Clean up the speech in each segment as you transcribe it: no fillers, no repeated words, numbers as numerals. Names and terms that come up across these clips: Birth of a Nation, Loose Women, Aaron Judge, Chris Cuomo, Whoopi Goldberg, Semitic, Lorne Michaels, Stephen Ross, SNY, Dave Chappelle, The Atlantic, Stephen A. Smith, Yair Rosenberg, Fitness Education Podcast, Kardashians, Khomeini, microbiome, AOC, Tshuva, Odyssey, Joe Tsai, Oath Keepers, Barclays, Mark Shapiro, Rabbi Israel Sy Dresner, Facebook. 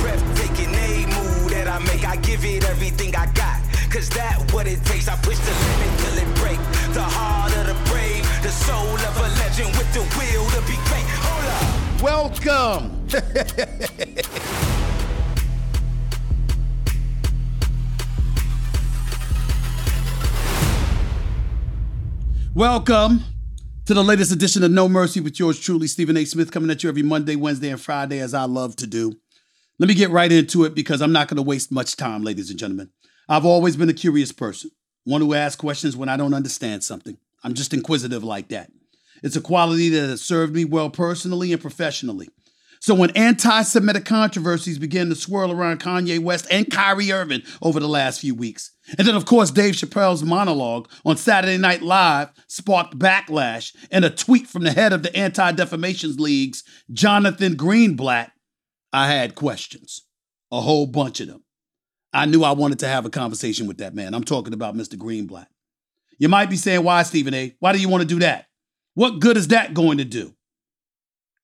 Breathtaking, a move that I make. I give it everything I got. Cause that what it takes. I push the limit till it break. The heart of the brave. The soul of a legend with the will to be great. Hold up. Welcome. Welcome to the latest edition of No Mercy with yours truly, Stephen A. Smith, coming at you every Monday, Wednesday, and Friday, as I love to do. Let me get right into it because I'm not going to waste much time, ladies and gentlemen. I've always been a curious person, one who asks questions when I don't understand something. I'm just inquisitive like that. It's a quality that has served me well personally and professionally. So when anti-Semitic controversies began to swirl around Kanye West and Kyrie Irving over the last few weeks, and then, of course, Dave Chappelle's monologue on Saturday Night Live sparked backlash and a tweet from the head of the Anti-Defamation League's Jonathan Greenblatt, I had questions, a whole bunch of them. I knew I wanted to have a conversation with that man. I'm talking about Mr. Greenblatt. You might be saying, why, Stephen A? Why do you want to do that? What good is that going to do?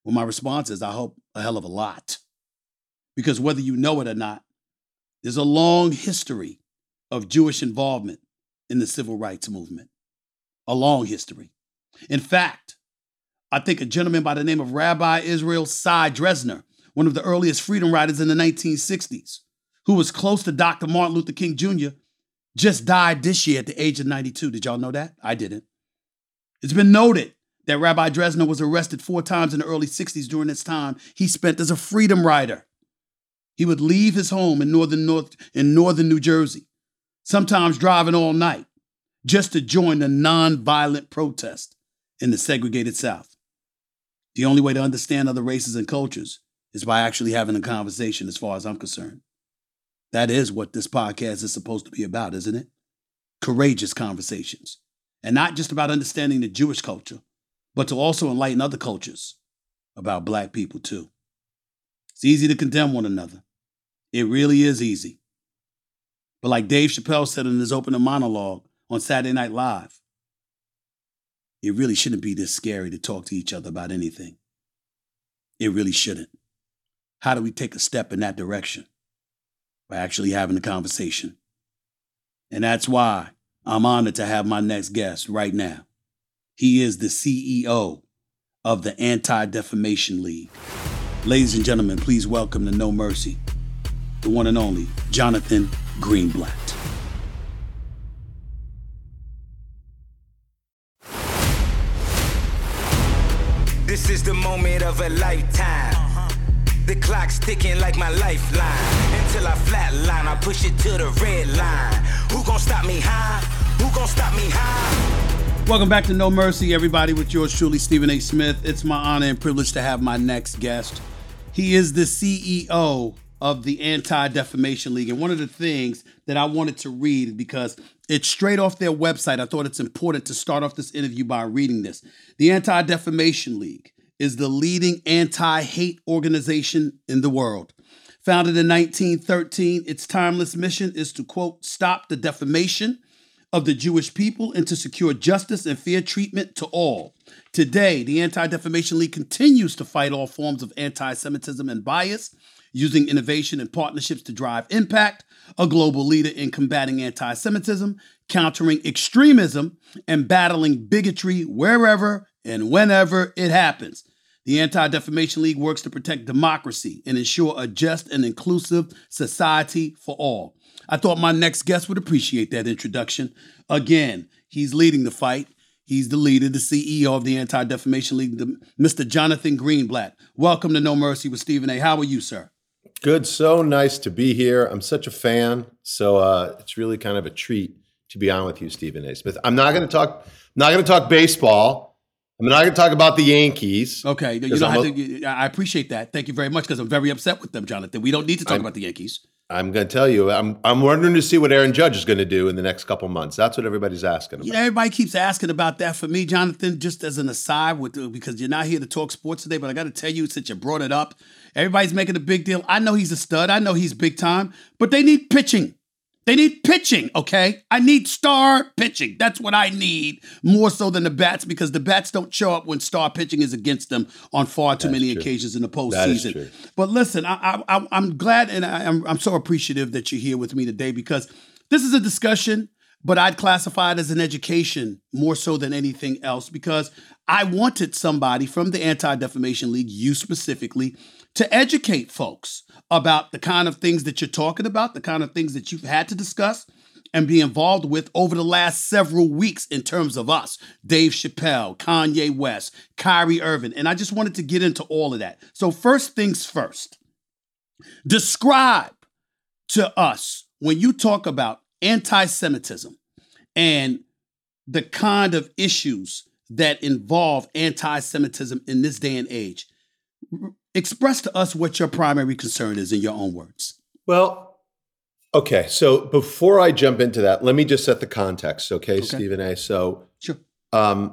Well, my response is, I hope a hell of a lot. Because whether you know it or not, there's a long history of Jewish involvement in the civil rights movement. A long history. In fact, I think a gentleman by the name of Rabbi Israel Sy Dresner, one of the earliest freedom riders in the 1960s, who was close to Dr. Martin Luther King Jr., just died this year at the age of 92. Did y'all know that? I didn't. It's been noted that Rabbi Dresner was arrested 4 times in the early 60s during his time he spent as a freedom rider. He would leave his home in northern New Jersey, sometimes driving all night, just to join a nonviolent protest in the segregated South. The only way to understand other races and cultures is by actually having a conversation, as far as I'm concerned. That is what this podcast is supposed to be about, isn't it? Courageous conversations. And not just about understanding the Jewish culture, but to also enlighten other cultures about Black people too. It's easy to condemn one another. It really is easy. But like Dave Chappelle said in his opening monologue on Saturday Night Live, it really shouldn't be this scary to talk to each other about anything. It really shouldn't. How do we take a step in that direction? By actually having a conversation. And that's why I'm honored to have my next guest right now. He is the CEO of the Anti-Defamation League. Ladies and gentlemen, please welcome to No Mercy, the one and only Jonathan Greenblatt. This is the moment of a lifetime. The clock's ticking like my lifeline. Until I flatline, I push it to the red line. Who gon' stop me high? Who gon' stop me high? Welcome back to No Mercy, everybody, with yours truly, Stephen A. Smith. It's my honor and privilege to have my next guest. He is the CEO of the Anti-Defamation League. And one of the things that I wanted to read, because it's straight off their website, I thought it's important to start off this interview by reading this. The Anti-Defamation League is the leading anti-hate organization in the world. Founded in 1913, its timeless mission is to, quote, stop the defamation of the Jewish people and to secure justice and fair treatment to all. Today, the Anti-Defamation League continues to fight all forms of anti-Semitism and bias, using innovation and partnerships to drive impact, a global leader in combating anti-Semitism, countering extremism, and battling bigotry wherever and whenever it happens. The Anti-Defamation League works to protect democracy and ensure a just and inclusive society for all. I thought my next guest would appreciate that introduction. Again, he's leading the fight. He's the leader, the CEO of the Anti-Defamation League, Mr. Jonathan Greenblatt. Welcome to No Mercy with Stephen A. How are you, sir? Good. So nice to be here. I'm such a fan. So it's really kind of a treat to be on with you, Stephen A. Smith. I'm not going to talk baseball. I'm not going to talk about the Yankees. Okay. You don't have to, I appreciate that. Thank you very much, because I'm very upset with them, Jonathan. We don't need to talk about the Yankees. I'm going to tell you, I'm wondering to see what Aaron Judge is going to do in the next couple months. That's what everybody's asking about. Yeah, everybody keeps asking about that. For me, Jonathan, just as an aside, because you're not here to talk sports today, but I got to tell you, since you brought it up, everybody's making a big deal. I know he's a stud. I know he's big time, but they need pitching. They need pitching, okay? I need star pitching. That's what I need more so than the bats, because the bats don't show up when star pitching is against them on far too many occasions in the postseason. But listen, I'm glad, and I'm so appreciative that you're here with me today, because this is a discussion, but I'd classify it as an education more so than anything else, because I wanted somebody from the Anti-Defamation League, you specifically, to educate folks about the kind of things that you're talking about, the kind of things that you've had to discuss and be involved with over the last several weeks in terms of us, Dave Chappelle, Kanye West, Kyrie Irving. And I just wanted to get into all of that. So first things first, describe to us, when you talk about anti-Semitism and the kind of issues that involve anti-Semitism in this day and age, express to us what your primary concern is in your own words. Well, okay. So before I jump into that, let me just set the context, okay, Stephen A. So sure. At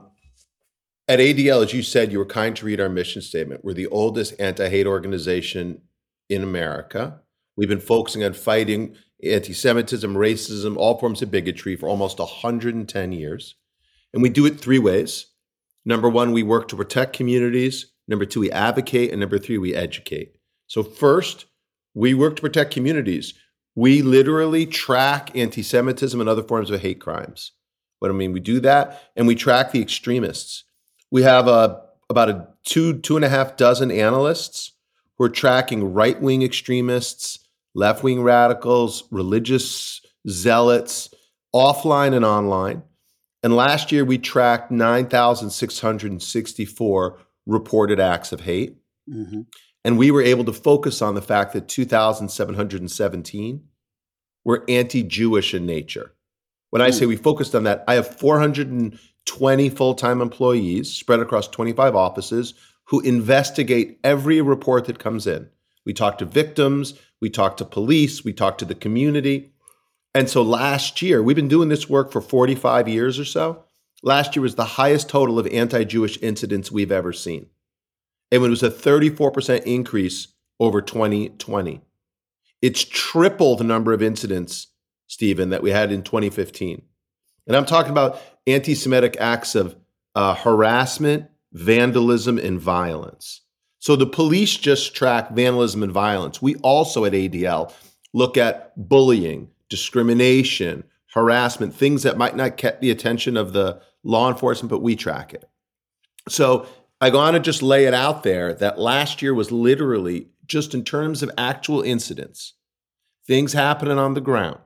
ADL, as you said, you were kind to read our mission statement. We're the oldest anti-hate organization in America. We've been focusing on fighting anti-Semitism, racism, all forms of bigotry for almost 110 years. And we do it three ways. Number one, we work to protect communities. Number two, we advocate. And number three, we educate. So first, we work to protect communities. We literally track anti-Semitism and other forms of hate crimes. What I mean, we do that, and we track the extremists. We have about 2.5 dozen analysts who are tracking right-wing extremists, left-wing radicals, religious zealots, offline and online. And last year, we tracked 9,664 reported acts of hate. Mm-hmm. And we were able to focus on the fact that 2,717 were anti-Jewish in nature. When I say we focused on that, I have 420 full-time employees spread across 25 offices who investigate every report that comes in. We talk to victims, we talk to police, we talk to the community. And so last year, we've been doing this work for 45 years or so. Last year was the highest total of anti-Jewish incidents we've ever seen. And it was a 34% increase over 2020. It's triple the number of incidents, Stephen, that we had in 2015. And I'm talking about anti-Semitic acts of harassment, vandalism, and violence. So the police just track vandalism and violence. We also at ADL look at bullying, discrimination, harassment, things that might not get the attention of the law enforcement, but we track it. So I want to just lay it out there that last year was literally just in terms of actual incidents, things happening on the ground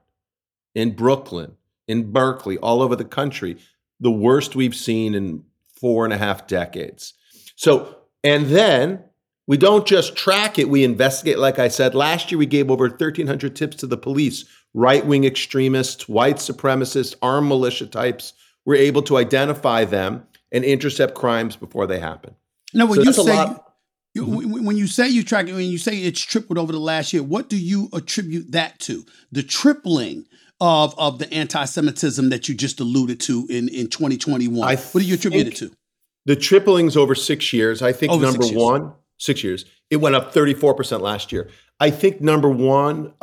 in Brooklyn, in Berkeley, all over the country, the worst we've seen in 4.5 decades. So, and then we don't just track it, we investigate. Like I said, last year we gave over 1,300 tips to the police. Right-wing extremists, white supremacists, armed militia types, we're able to identify them and intercept crimes before they happen. Now, when you say it's tripled over the last year, what do you attribute that to? The tripling of the anti-Semitism that you just alluded to in 2021. What do you attribute it to? The tripling's over 6 years. I think over number 6 years. 6 years. It went up 34% last year. I think number one,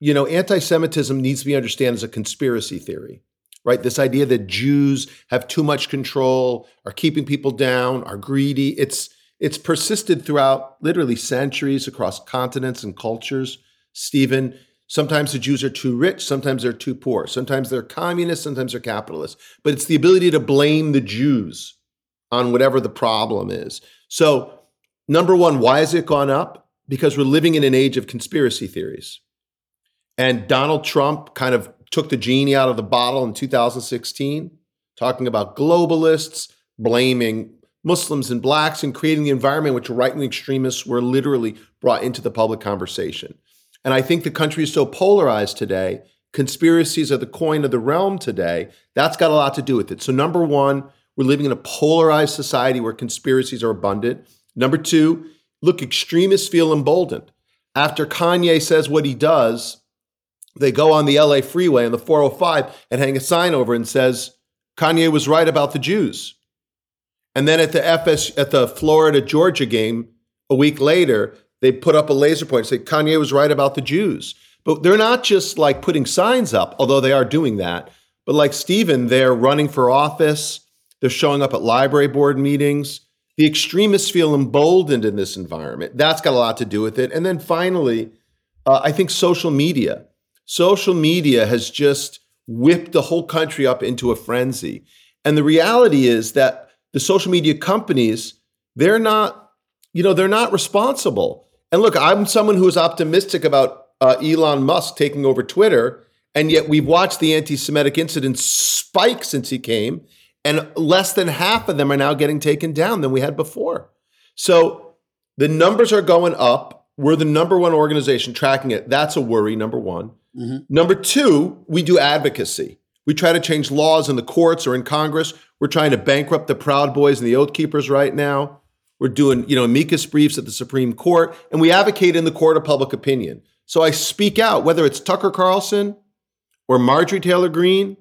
you know, anti-Semitism needs to be understood as a conspiracy theory, right? This idea that Jews have too much control, are keeping people down, are greedy. It's persisted throughout literally centuries across continents and cultures, Stephen. Sometimes the Jews are too rich, sometimes they're too poor. Sometimes they're communists, sometimes they're capitalists. But it's the ability to blame the Jews on whatever the problem is. So number one, why has it gone up? Because we're living in an age of conspiracy theories. And Donald Trump kind of took the genie out of the bottle in 2016, talking about globalists, blaming Muslims and blacks, and creating the environment in which right-wing extremists were literally brought into the public conversation. And I think the country is so polarized today, conspiracies are the coin of the realm today. That's got a lot to do with it. So number one, We're living in a polarized society where conspiracies are abundant. Number two, look, extremists feel emboldened. After Kanye says what he does, they go on the LA freeway on the 405 and hang a sign over and says, Kanye was right about the Jews. And then at the Florida-Georgia game a week later, they put up a laser pointer and say, Kanye was right about the Jews. But they're not just like putting signs up, although they are doing that. But like Stephen, they're running for office. They're showing up at library board meetings. The extremists feel emboldened in this environment. That's got a lot to do with it. And then finally, I think social media. Social media has just whipped the whole country up into a frenzy. And the reality is that the social media companies, they're not responsible. And look, I'm someone who is optimistic about Elon Musk taking over Twitter, and yet we've watched the anti-Semitic incidents spike since he came, and less than half of them are now getting taken down than we had before. So the numbers are going up. We're the number one organization tracking it. That's a worry, number one. Mm-hmm. Number two, we do advocacy. We try to change laws in the courts or in Congress. We're trying to bankrupt the Proud Boys and the Oath Keepers right now. We're doing, amicus briefs at the Supreme Court, and we advocate in the court of public opinion. So I speak out, whether it's Tucker Carlson or Marjorie Taylor Greene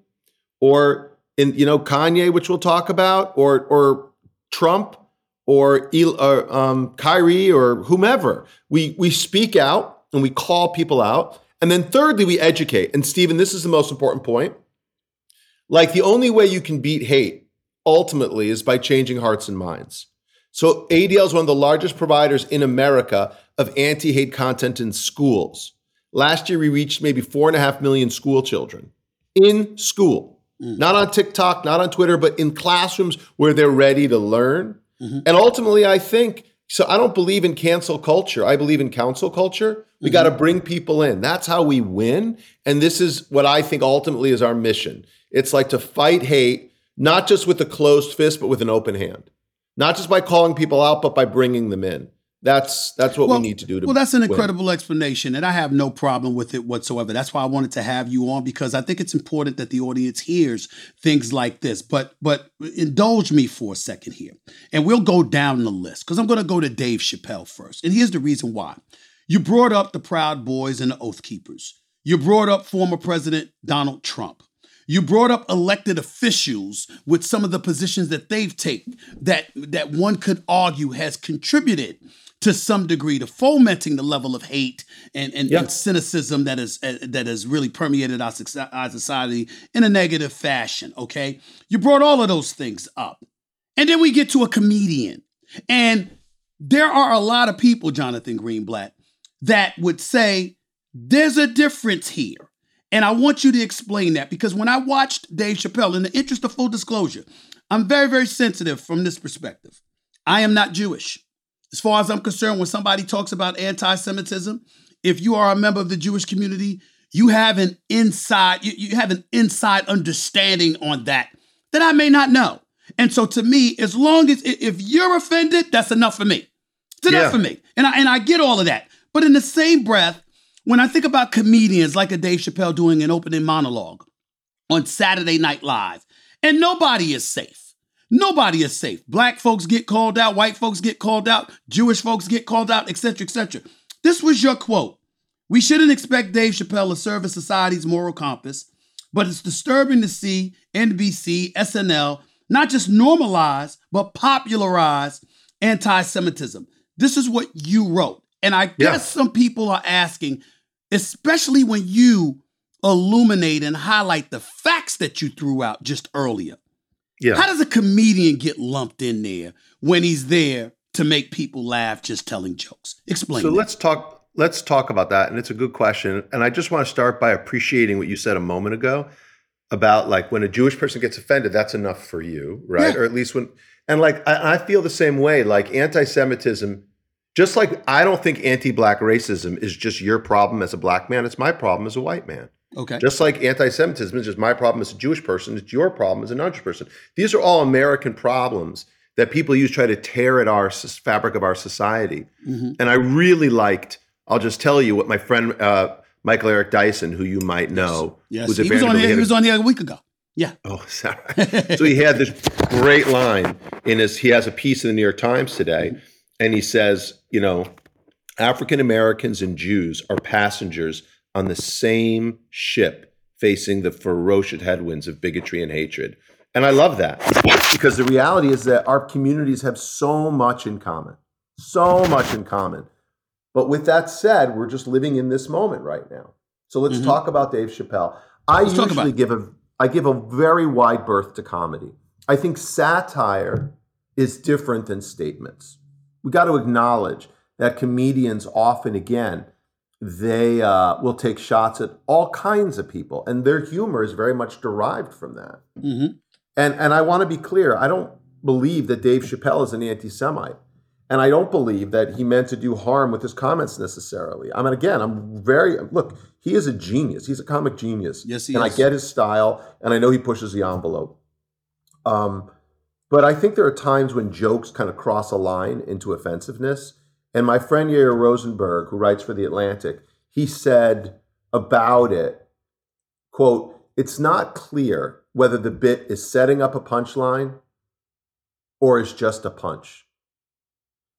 or Kanye, which we'll talk about, or Trump or Kyrie or whomever. We speak out and we call people out. And then thirdly, we educate. And Stephen, this is the most important point. Like, the only way you can beat hate ultimately is by changing hearts and minds. So ADL is one of the largest providers in America of anti-hate content in schools. Last year, we reached maybe 4.5 million school children in school, not on TikTok, not on Twitter, but in classrooms where they're ready to learn. Mm-hmm. And ultimately, I don't believe in cancel culture. I believe in counsel culture. We got to bring people in. That's how we win. And this is what I think ultimately is our mission. It's like to fight hate, not just with a closed fist, but with an open hand. Not just by calling people out, but by bringing them in. That's what we need to do. That's an incredible explanation, and I have no problem with it whatsoever. That's why I wanted to have you on, because I think it's important that the audience hears things like this. But indulge me for a second here, and we'll go down the list, because I'm going to go to Dave Chappelle first. And here's the reason why. You brought up the Proud Boys and the Oath Keepers. You brought up former President Donald Trump. You brought up elected officials with some of the positions that they've taken that one could argue has contributed to some degree to fomenting the level of hate and cynicism that has really permeated our society in a negative fashion, okay? You brought all of those things up. And then we get to a comedian. And there are a lot of people, Jonathan Greenblatt, that would say there's a difference here. And I want you to explain that, because when I watched Dave Chappelle, in the interest of full disclosure, I'm very, very sensitive from this perspective. I am not Jewish. As far as I'm concerned, when somebody talks about anti-Semitism, if you are a member of the Jewish community, you have an inside, understanding on that I may not know. And so to me, as long as, if you're offended, that's enough for me. It's enough for me. And I get all of that. But in the same breath, when I think about comedians like a Dave Chappelle doing an opening monologue on Saturday Night Live, and nobody is safe. Nobody is safe. Black folks get called out. White folks get called out. Jewish folks get called out, et cetera, et cetera. This was your quote. We shouldn't expect Dave Chappelle to serve as society's moral compass, but it's disturbing to see NBC, SNL, not just normalize, but popularize anti-Semitism. This is what you wrote. And I guess some people are asking, especially when you illuminate and highlight the facts that you threw out just earlier. Yeah. How does a comedian get lumped in there when he's there to make people laugh just telling jokes? Explain. So let's talk about that. And it's a good question. And I just want to start by appreciating what you said a moment ago about, like, when a Jewish person gets offended, that's enough for you, right? Yeah. Or at least when, and like, I feel the same way, like anti-Semitism. Just like I don't think anti-Black racism is just your problem as a Black man, it's my problem as a white man. Okay. Just like anti-Semitism is just my problem as a Jewish person, it's your problem as a non-Jewish person. These are all American problems that people use to try to tear at our fabric of our society. Mm-hmm. And I really liked, I'll just tell you what my friend Michael Eric Dyson, who you might know. Yes. Was on here a week ago. Yeah. Oh, sorry. So he had this great line in his, he has a piece in the New York Times today, and he says, you know, African Americans and Jews are passengers on the same ship facing the ferocious headwinds of bigotry and hatred. And I love that, because the reality is that our communities have so much in common, so much in common. But with that said, we're just living in this moment right now. So let's talk about Dave Chappelle. I give a very wide berth to comedy. I think satire is different than statements. We got to acknowledge that comedians often, again, they will take shots at all kinds of people, and their humor is very much derived from that. And I want to be clear. I don't believe that Dave Chappelle is an anti-Semite, and I don't believe that he meant to do harm with his comments necessarily. I mean, again, look, he is a genius. He's a comic genius. Yes, he is. And I get his style, and I know he pushes the envelope. But I think there are times when jokes kind of cross a line into offensiveness. And my friend Yair Rosenberg, who writes for The Atlantic, he said about it, quote, "It's not clear whether the bit is setting up a punchline or is just a punch.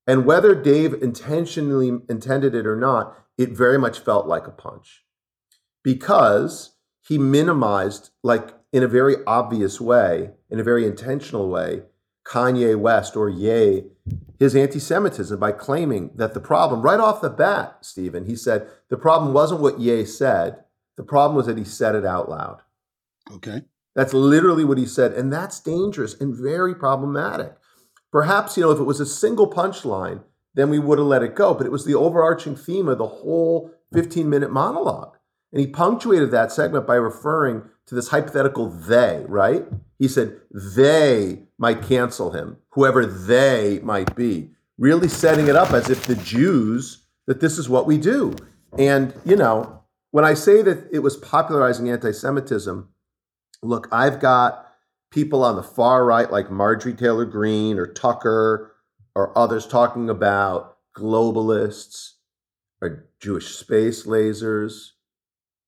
And whether Dave intentionally intended it or not, it very much felt like a punch, because he minimized, like in a very obvious way, in a very intentional way, Kanye West or Ye, his anti-Semitism, by claiming that the problem, right off the bat, Stephen, he said, the problem wasn't what Ye said. The problem was that he said it out loud. Okay. That's literally what he said. And that's dangerous and very problematic. Perhaps, you know, if it was a single punchline, then we would have let it go. But it was the overarching theme of the whole 15-minute monologue. And he punctuated that segment by referring to this hypothetical they, right? He said, they might cancel him, whoever they might be, really setting it up as if the Jews, that this is what we do. And, you know, when I say that it was popularizing anti-Semitism, look, I've got people on the far right like Marjorie Taylor Greene or Tucker or others talking about globalists or Jewish space lasers,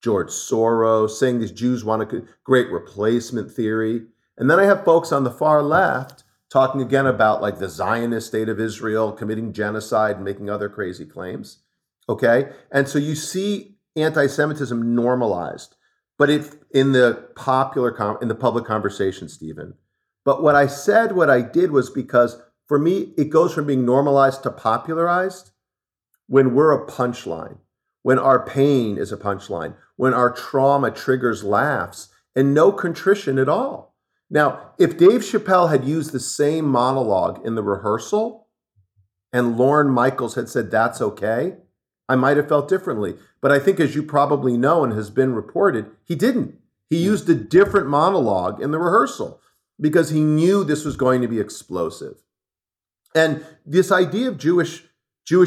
George Soros, saying these Jews want a great replacement theory. And then I have folks on the far left talking again about like the Zionist state of Israel committing genocide and making other crazy claims, okay? And so you see anti-Semitism normalized, but it in the public conversation, Stephen. But what I said, what I did was because for me, it goes from being normalized to popularized when we're a punchline, when our pain is a punchline, when our trauma triggers laughs and no contrition at all. Now, if Dave Chappelle had used the same monologue in the rehearsal and Lorne Michaels had said, that's okay, I might have felt differently. But I think, as you probably know and has been reported, he didn't. He used a different monologue in the rehearsal because he knew this was going to be explosive. And this idea of Jewish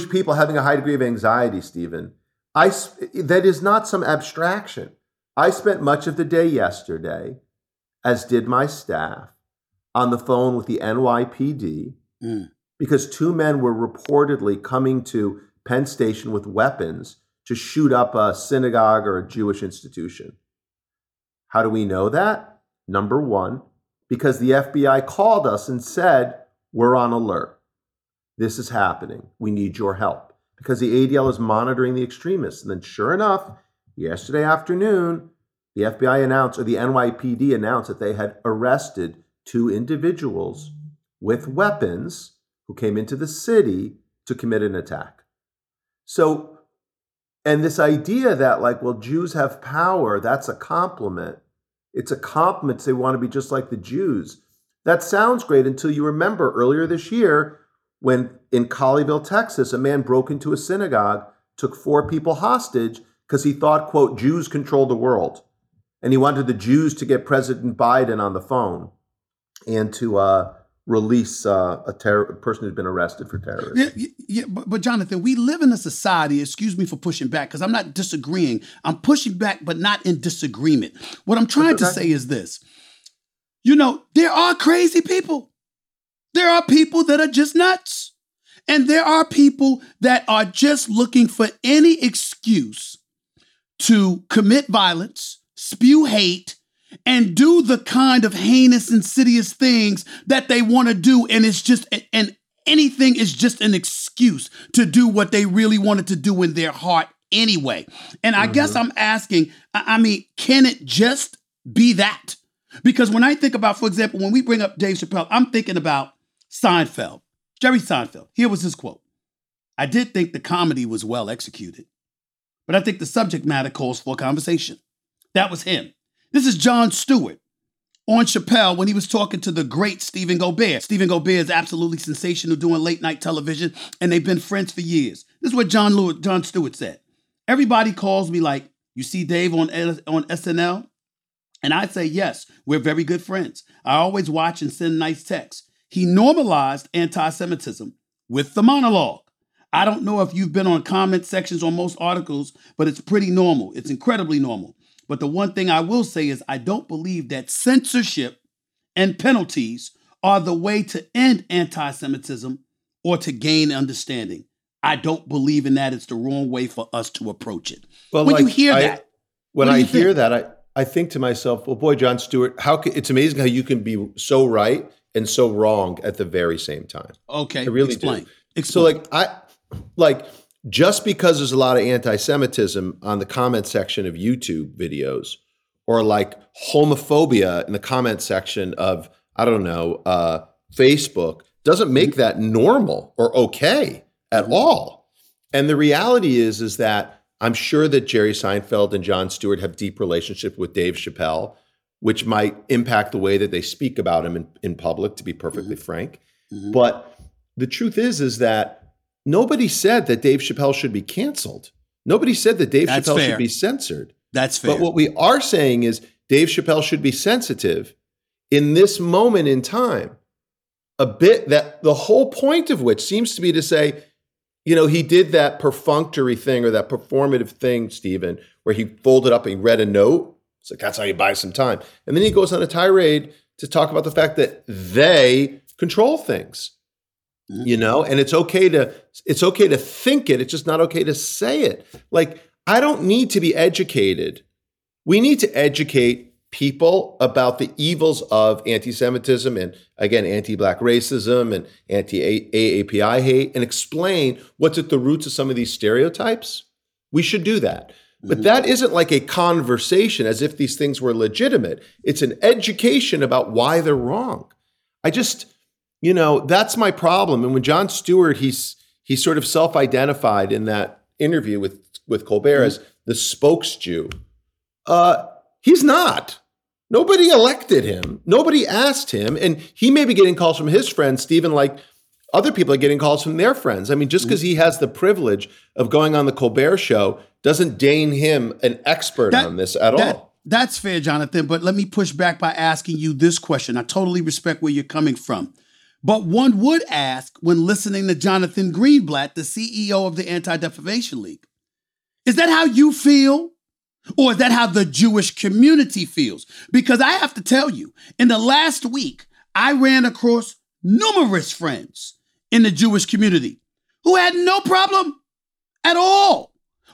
people having a high degree of anxiety, Stephen, that is not some abstraction. I spent much of the day yesterday, as did my staff, on the phone with the NYPD because two men were reportedly coming to Penn Station with weapons to shoot up a synagogue or a Jewish institution. How do we know that? Number one, because the FBI called us and said, we're on alert. This is happening. We need your help, because the ADL is monitoring the extremists. And then sure enough, yesterday afternoon, the FBI announced, or the NYPD announced, that they had arrested two individuals with weapons who came into the city to commit an attack. So, and this idea that like, well, Jews have power, that's a compliment. It's a compliment to say we want to be just like the Jews. That sounds great until you remember earlier this year when in Colleyville, Texas, a man broke into a synagogue, took four people hostage because he thought, quote, Jews control the world. And he wanted the Jews to get President Biden on the phone and to release a person who's been arrested for terrorism. But Jonathan, we live in a society, excuse me for pushing back, because I'm not disagreeing. I'm pushing back, but not in disagreement. What I'm trying to say is this. You know, there are crazy people. There are people that are just nuts. And there are people that are just looking for any excuse to commit violence, spew hate, and do the kind of heinous, insidious things that they want to do. And it's just, and anything is just an excuse to do what they really wanted to do in their heart anyway. And I guess I'm asking, I mean, can it just be that? Because when I think about, for example, when we bring up Dave Chappelle, I'm thinking about Seinfeld, Jerry Seinfeld. Here was his quote. I did think the comedy was well executed, but I think the subject matter calls for conversation. That was him. This is Jon Stewart on Chappelle when he was talking to the great Stephen Colbert. Stephen Colbert is absolutely sensational doing late night television, and they've been friends for years. This is what Jon Stewart said. Everybody calls me like, you see Dave on SNL? And I say, yes, we're very good friends. I always watch and send nice texts. He normalized anti-Semitism with the monologue. I don't know if you've been on comment sections on most articles, but it's pretty normal. It's incredibly normal. But the one thing I will say is I don't believe that censorship and penalties are the way to end anti-Semitism or to gain understanding. I don't believe in that. It's the wrong way for us to approach it. Well, when like, you hear that, when I hear that, I think to myself, well, boy, Jon Stewart, it's amazing how you can be so right and so wrong at the very same time. Okay, I really explain. Do. Explain. So like just because there's a lot of anti-Semitism on the comment section of YouTube videos, or like homophobia in the comment section of, I don't know, Facebook, doesn't make that normal or okay at all. And the reality is that I'm sure that Jerry Seinfeld and Jon Stewart have deep relationship with Dave Chappelle, which might impact the way that they speak about him in public, to be perfectly frank. But the truth is that nobody said that Dave Chappelle should be canceled. Nobody said that Dave Chappelle should be censored. That's fair. But what we are saying is Dave Chappelle should be sensitive in this moment in time, a bit that the whole point of which seems to be to say, you know, he did that perfunctory thing or that performative thing, Stephen, where he folded up and he read a note. It's like, that's how you buy some time. And then he goes on a tirade to talk about the fact that they control things. You know, and it's okay to think it. It's just not okay to say it. Like, I don't need to be educated. We need to educate people about the evils of anti-Semitism and, again, anti-Black racism and anti-AAPI hate and explain what's at the roots of some of these stereotypes. We should do that. But that isn't like a conversation as if these things were legitimate. It's an education about why they're wrong. You know, that's my problem. And when Jon Stewart, he sort of self-identified in that interview with Colbert as the spokes-Jew. He's not. Nobody elected him. Nobody asked him. And he may be getting calls from his friends, Stephen, like other people are getting calls from their friends. I mean, just because he has the privilege of going on the Colbert Show doesn't deign him an expert on this at all. That's fair, Jonathan. But let me push back by asking you this question. I totally respect where you're coming from. But one would ask when listening to Jonathan Greenblatt, the CEO of the Anti-Defamation League, is that how you feel? Or is that how the Jewish community feels? Because I have to tell you, in the last week, I ran across numerous friends in the Jewish community who had no problem at all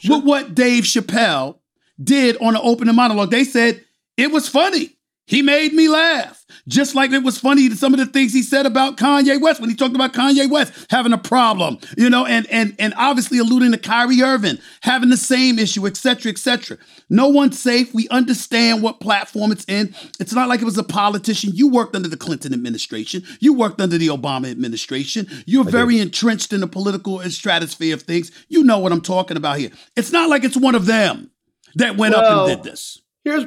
with what Dave Chappelle did on an opening monologue. They said, it was funny. He made me laugh, just like it was funny some of the things he said about Kanye West when he talked about Kanye West having a problem, you know, and obviously alluding to Kyrie Irving having the same issue, et cetera, et cetera. No one's safe. We understand what platform it's in. It's not like it was a politician. You worked under the Clinton administration. You worked under the Obama administration. You're very entrenched in the political stratosphere of things. You know what I'm talking about here. It's not like it's one of them that went up and did this.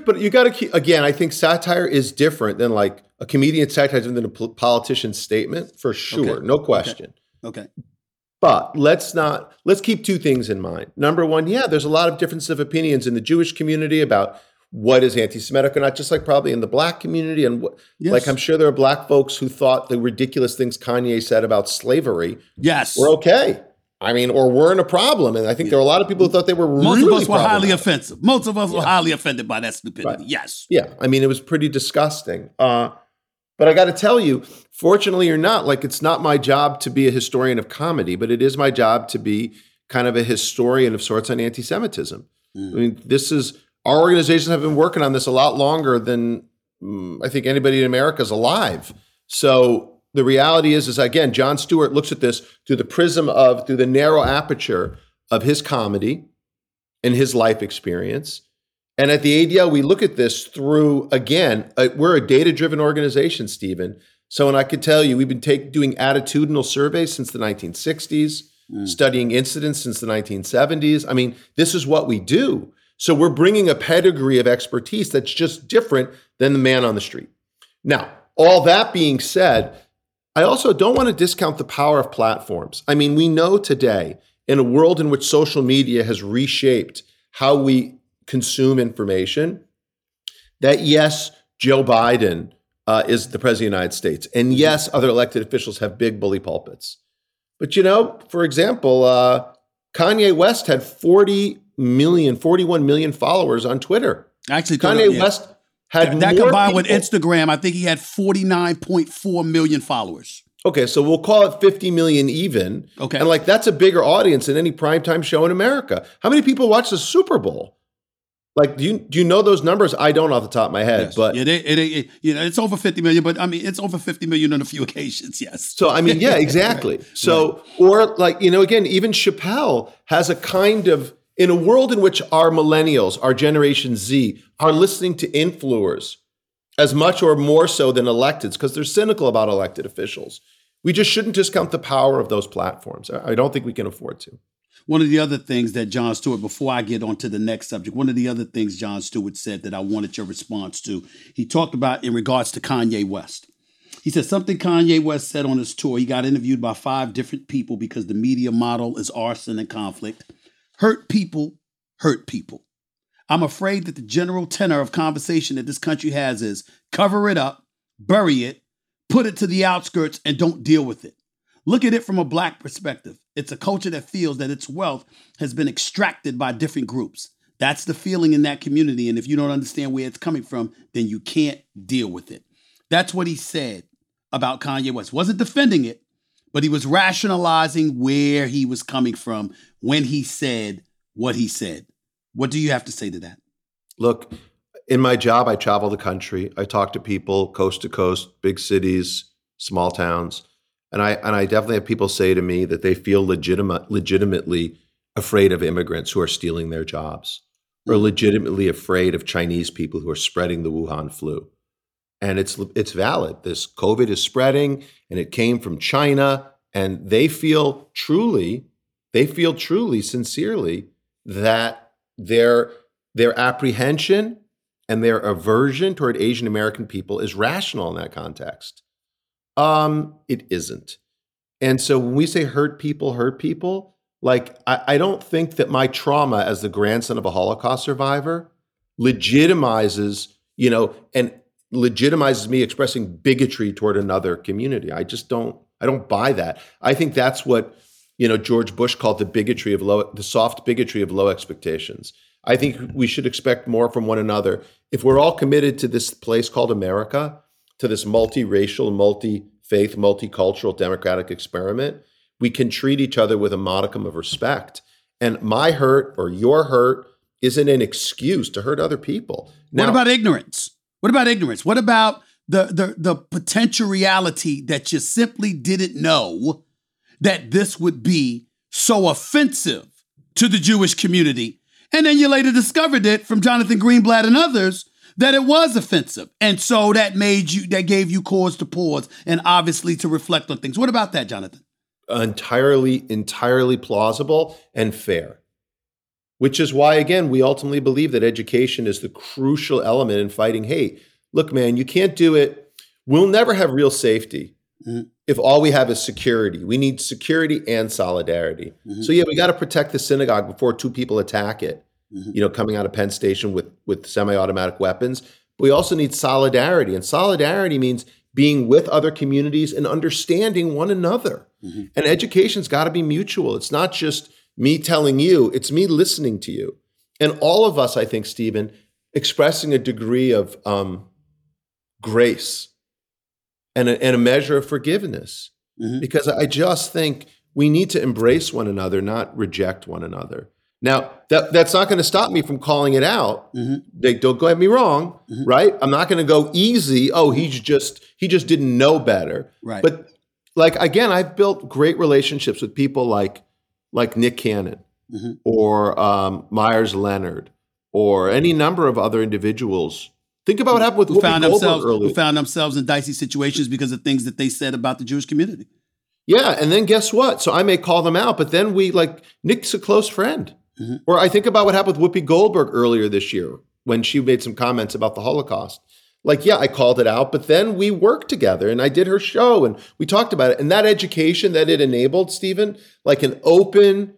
But you got to keep, again, I think satire is different than like a comedian's satire is than a politician's statement, for sure. Okay. No question. Okay. But let's keep two things in mind. Number one, there's a lot of differences of opinions in the Jewish community about what is anti-Semitic or not, just like probably in the Black community. And like, I'm sure there are Black folks who thought the ridiculous things Kanye said about slavery were okay. I mean, or weren't a problem. And I think there were a lot of people who thought they were really problematic. Most of us were highly offensive. Most of us were highly offended by that stupidity. Right. Yes. Yeah. I mean, it was pretty disgusting. But I got to tell you, fortunately or not, like, it's not my job to be a historian of comedy, but it is my job to be kind of a historian of sorts on anti-Semitism. I mean, this is our organizations have been working on this a lot longer than I think anybody in America is alive. So the reality is again, Jon Stewart looks at this through the prism of, through the narrow aperture of his comedy and his life experience. And at the ADL, we look at this through, again, we're a data-driven organization, Stephen. So, and I could tell you, we've been doing attitudinal surveys since the 1960s, studying incidents since the 1970s. I mean, this is what we do. So we're bringing a pedigree of expertise that's just different than the man on the street. Now, all that being said, I also don't want to discount the power of platforms. I mean, we know today, in a world in which social media has reshaped how we consume information, that yes, Joe Biden is the president of the United States. And yes, other elected officials have big bully pulpits. But, you know, for example, Kanye West had 41 million followers on Twitter. Actually, Kanye West had that more combined people. With Instagram, I think he had 49.4 million followers. Okay, so we'll call it 50 million even. Okay. And like, that's a bigger audience than any primetime show in America. How many people watch the Super Bowl? Like, do you know those numbers? I don't off the top of my head, but it's over 50 million, but I mean, it's over 50 million on a few occasions. Yes. So, I mean, yeah, exactly. Right. So, or like, you know, again, even Chappelle has a kind of, in a world in which our millennials, our Generation Z are listening to influencers as much or more so than electeds, because they're cynical about elected officials. We just shouldn't discount the power of those platforms. I don't think we can afford to. One of the other things that Jon Stewart, before I get on to the next subject, one of the other things Jon Stewart said that I wanted your response to, he talked about in regards to Kanye West. He said something Kanye West said on his tour. He got interviewed by 5 different people because the media model is arson and conflict. Hurt people, hurt people. I'm afraid that the general tenor of conversation that this country has is cover it up, bury it, put it to the outskirts, and don't deal with it. Look at it from a black perspective. It's a culture that feels that its wealth has been extracted by different groups. That's the feeling in that community. And if you don't understand where it's coming from, then you can't deal with it. That's what he said about Kanye West. Wasn't defending it, but he was rationalizing where he was coming from when he said what he said. What do you have to say to that? Look, in my job, I travel the country. I talk to people coast to coast, big cities, small towns. And I definitely have people say to me that they feel legitimately afraid of immigrants who are stealing their jobs, or legitimately afraid of Chinese people who are spreading the Wuhan flu. And it's valid. This COVID is spreading, and it came from China, and they feel truly, sincerely that their apprehension and their aversion toward Asian American people is rational in that context. It isn't. And so when we say hurt people, like, I don't think that my trauma as the grandson of a Holocaust survivor legitimizes me expressing bigotry toward another community. I don't buy that. I think that's what, George Bush called the soft bigotry of low expectations. I think we should expect more from one another. If we're all committed to this place called America, to this multiracial, multi-faith, multicultural democratic experiment, we can treat each other with a modicum of respect. And my hurt or your hurt isn't an excuse to hurt other people. Now, what about ignorance? What about the potential reality that you simply didn't know that this would be so offensive to the Jewish community? And then you later discovered it from Jonathan Greenblatt and others that it was offensive. And so that gave you cause to pause and obviously to reflect on things. What about that, Jonathan? Entirely plausible and fair, which is why, again, we ultimately believe that education is the crucial element in fighting hate. Look, man, you can't do it. We'll never have real safety if all we have is security. We need security and solidarity. Mm-hmm. So yeah, we got to protect the synagogue before 2 people attack it. Coming out of Penn Station with semi-automatic weapons. But we also need solidarity. And solidarity means being with other communities and understanding one another. Mm-hmm. And education's got to be mutual. It's not just me telling you, it's me listening to you. And all of us, I think, Stephen, expressing a degree of grace and a measure of forgiveness. Mm-hmm. Because I just think we need to embrace one another, not reject one another. Now, that's not going to stop me from calling it out. Mm-hmm. Don't get me wrong, mm-hmm. right? I'm not going to go easy. Oh, he just didn't know better. Right. But like again, I've built great relationships with people like Nick Cannon mm-hmm. or Myers Leonard or any number of other individuals. Think about what happened with who found themselves in dicey situations because of things that they said about the Jewish community. Yeah, and then guess what? So I may call them out, but then we Nick's a close friend. Mm-hmm. Or I think about what happened with Whoopi Goldberg earlier this year when she made some comments about the Holocaust. I called it out, but then we worked together and I did her show and we talked about it. And that education that it enabled, Stephen, like an open,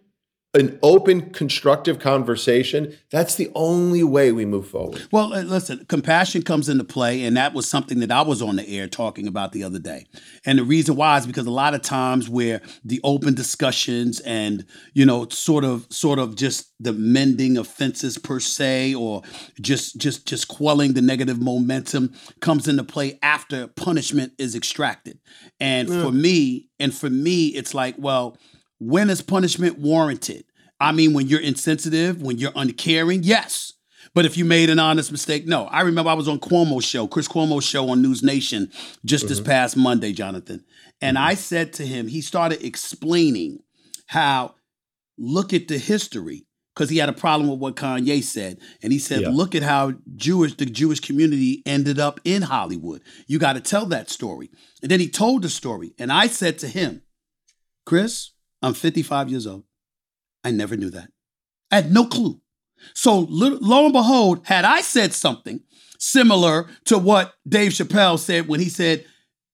constructive conversation, that's the only way we move forward. Well, listen, compassion comes into play, and that was something that I was on the air talking about the other day. And the reason why is because a lot of times where the open discussions and, sort of just the mending of fences per se, or just quelling the negative momentum comes into play after punishment is extracted. And for me, it's like, well, when is punishment warranted? I mean, when you're insensitive, when you're uncaring, yes. But if you made an honest mistake, no. I remember I was on Chris Cuomo's show on News Nation just mm-hmm. this past Monday, Jonathan. And mm-hmm. I said to him, he started explaining how, look at the history, because he had a problem with what Kanye said. And he said, Look at how the Jewish community ended up in Hollywood. You got to tell that story. And then he told the story. And I said to him, Chris, I'm 55 years old. I never knew that. I had no clue. So lo and behold, had I said something similar to what Dave Chappelle said when he said,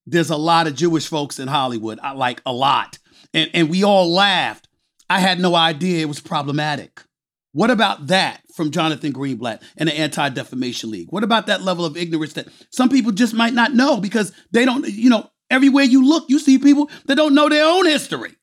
there's a lot of Jewish folks in Hollywood, a lot. And we all laughed. I had no idea it was problematic. What about that from Jonathan Greenblatt and the Anti-Defamation League? What about that level of ignorance that some people just might not know because they don't, everywhere you look, you see people that don't know their own history.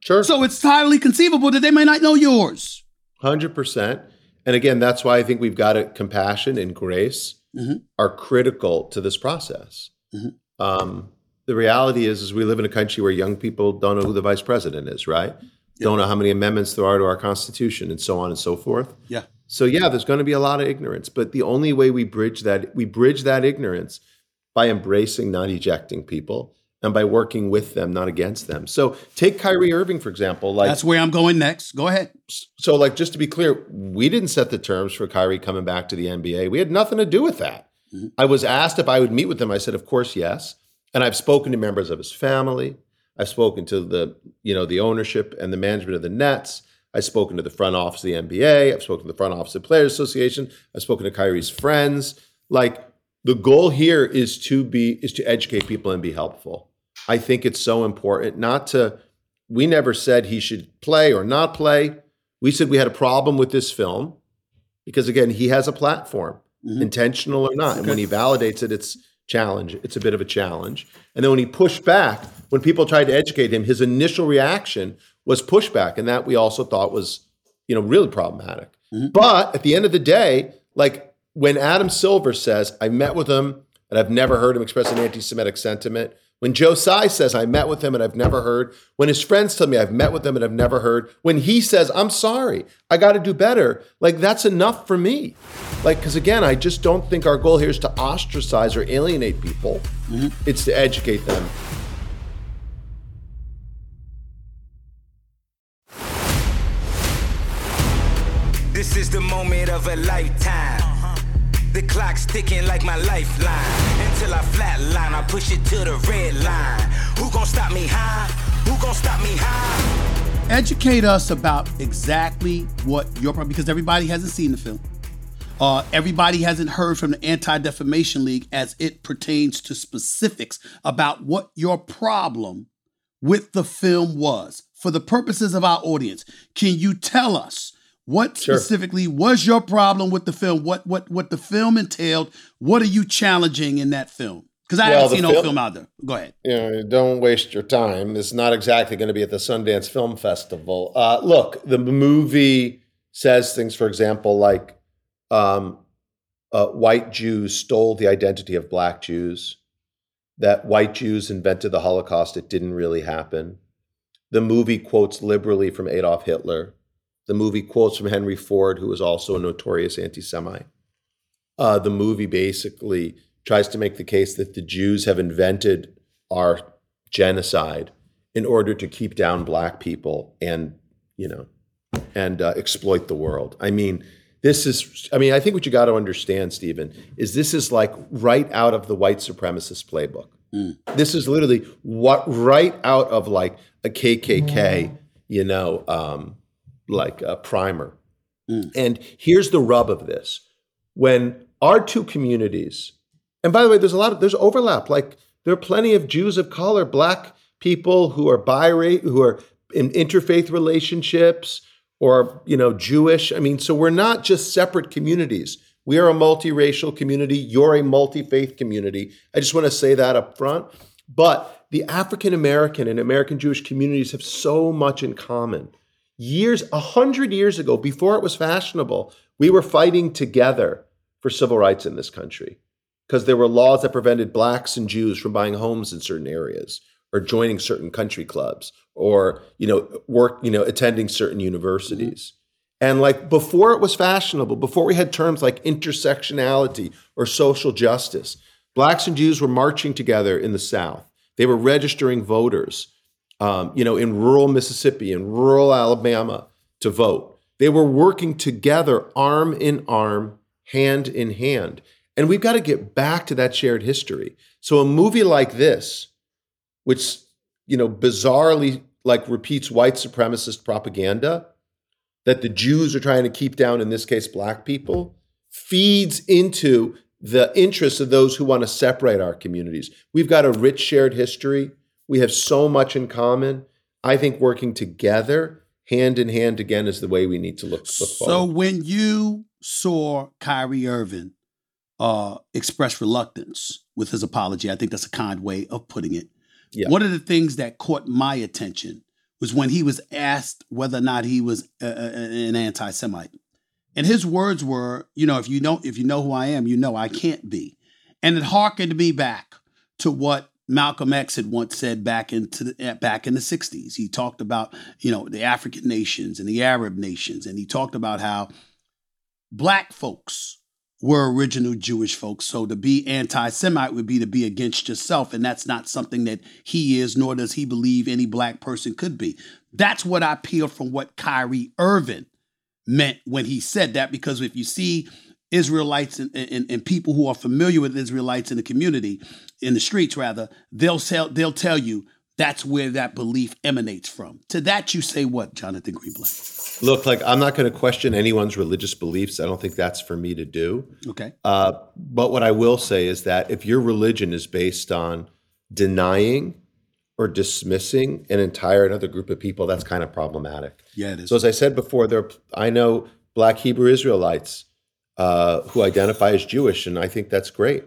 Sure. So it's highly conceivable that they may not know yours. 100%. And again, that's why I think we've got to compassion and grace mm-hmm. are critical to this process. Mm-hmm. The reality is we live in a country where young people don't know who the vice president is, right? Yeah. Don't know how many amendments there are to our Constitution and so on and so forth. Yeah. So yeah, there's going to be a lot of ignorance, but the only way we bridge that ignorance by embracing, not ejecting people. And by working with them, not against them. So take Kyrie Irving, for example. That's where I'm going next. Go ahead. So just to be clear, we didn't set the terms for Kyrie coming back to the NBA. We had nothing to do with that. Mm-hmm. I was asked if I would meet with him. I said, of course, yes. And I've spoken to members of his family. I've spoken to the ownership and the management of the Nets. I've spoken to the front office of the NBA. I've spoken to the front office of the Players Association. I've spoken to Kyrie's friends. The goal here is to educate people and be helpful. I think it's so important we never said he should play or not play. We said we had a problem with this film because again, he has a platform, mm-hmm. intentional or not. And when he validates it, it's a bit of a challenge. And then when he pushed back, when people tried to educate him, his initial reaction was pushback. And that we also thought was, really problematic. Mm-hmm. But at the end of the day, when Adam Silver says, I met with him and I've never heard him express an anti-Semitic sentiment. When Joe Tsai says, I met with him and I've never heard. When his friends tell me I've met with him and I've never heard. When he says, I'm sorry, I got to do better. That's enough for me. Because again, I just don't think our goal here is to ostracize or alienate people. Mm-hmm. It's to educate them. This is the moment of a lifetime. The clock's ticking like my lifeline. Until I flatline, I push it to the red line. Who gon' stop me high? Who gon' stop me high? Educate us about exactly what your problem, because everybody hasn't seen the film. Everybody hasn't heard from the Anti-Defamation League as it pertains to specifics about what your problem with the film was. For the purposes of our audience, can you tell us what specifically was your problem with the film? What the film entailed? What are you challenging in that film? Because I haven't seen no film out there. Go ahead. Don't waste your time. It's not exactly going to be at the Sundance Film Festival. Look, the movie says things, for example, white Jews stole the identity of black Jews, that white Jews invented the Holocaust. It didn't really happen. The movie quotes liberally from Adolf Hitler. The movie quotes from Henry Ford, who was also a notorious anti-Semite. The movie basically tries to make the case that the Jews have invented our genocide in order to keep down black people and, you know, and exploit the world. I mean, this is, I mean, I think what you got to understand, Stephen, is this is like right out of the white supremacist playbook. Mm. This is literally what right out of like a KKK, you know, like a primer. Mm. And here's the rub of this. When our two communities, and by the way, there's overlap. Like there are plenty of Jews of color, black people who are biracial, who are in interfaith relationships, or, you know, Jewish. I mean, so we're not just separate communities. We are a multiracial community. You're a multi-faith community. I just want to say that up front. But the African American and American Jewish communities have so much in common. 100 years ago, before it was fashionable, we were fighting together for civil rights in this country because there were laws that prevented blacks and Jews from buying homes in certain areas, or joining certain country clubs, or, you know, work, you know, attending certain universities. And like before it was fashionable, before we had terms like intersectionality or social justice, blacks and Jews were marching together in the South. They were registering voters, you know, in rural Mississippi and rural Alabama to vote. They were working together, arm in arm, hand in hand. And we've got to get back to that shared history. So a movie like this, which, you know, bizarrely like repeats white supremacist propaganda that the Jews are trying to keep down, in this case, black people, feeds into the interests of those who want to separate our communities. We've got a rich shared history. We have so much in common. I think working together, hand in hand again, is the way we need to look forward. So when you saw Kyrie Irving express reluctance with his apology, I think that's a kind way of putting it. Yeah. One of the things that caught my attention was when he was asked whether or not he was an anti-Semite. And his words were, you know, if you know who I am, you know I can't be. And it harkened me back to what Malcolm X had once said back in the 60s. He talked about, you know, the African nations and the Arab nations, and he talked about how black folks were original Jewish folks. So to be anti-Semite would be to be against yourself. And that's not something that he is, nor does he believe any black person could be. That's what I peeled from what Kyrie Irving meant when he said that, because if you see Israelites and people who are familiar with Israelites in the community, in the streets rather, they'll tell you that's where that belief emanates from. To that you say what, Jonathan Greenblatt? Look, like I'm not going to question anyone's religious beliefs. I don't think that's for me to do. Okay. But what I will say is that if your religion is based on denying or dismissing an entire another group of people, that's kind of problematic. Yeah, it is. So as I said before, I know black Hebrew Israelites who identify as Jewish, and I think that's great.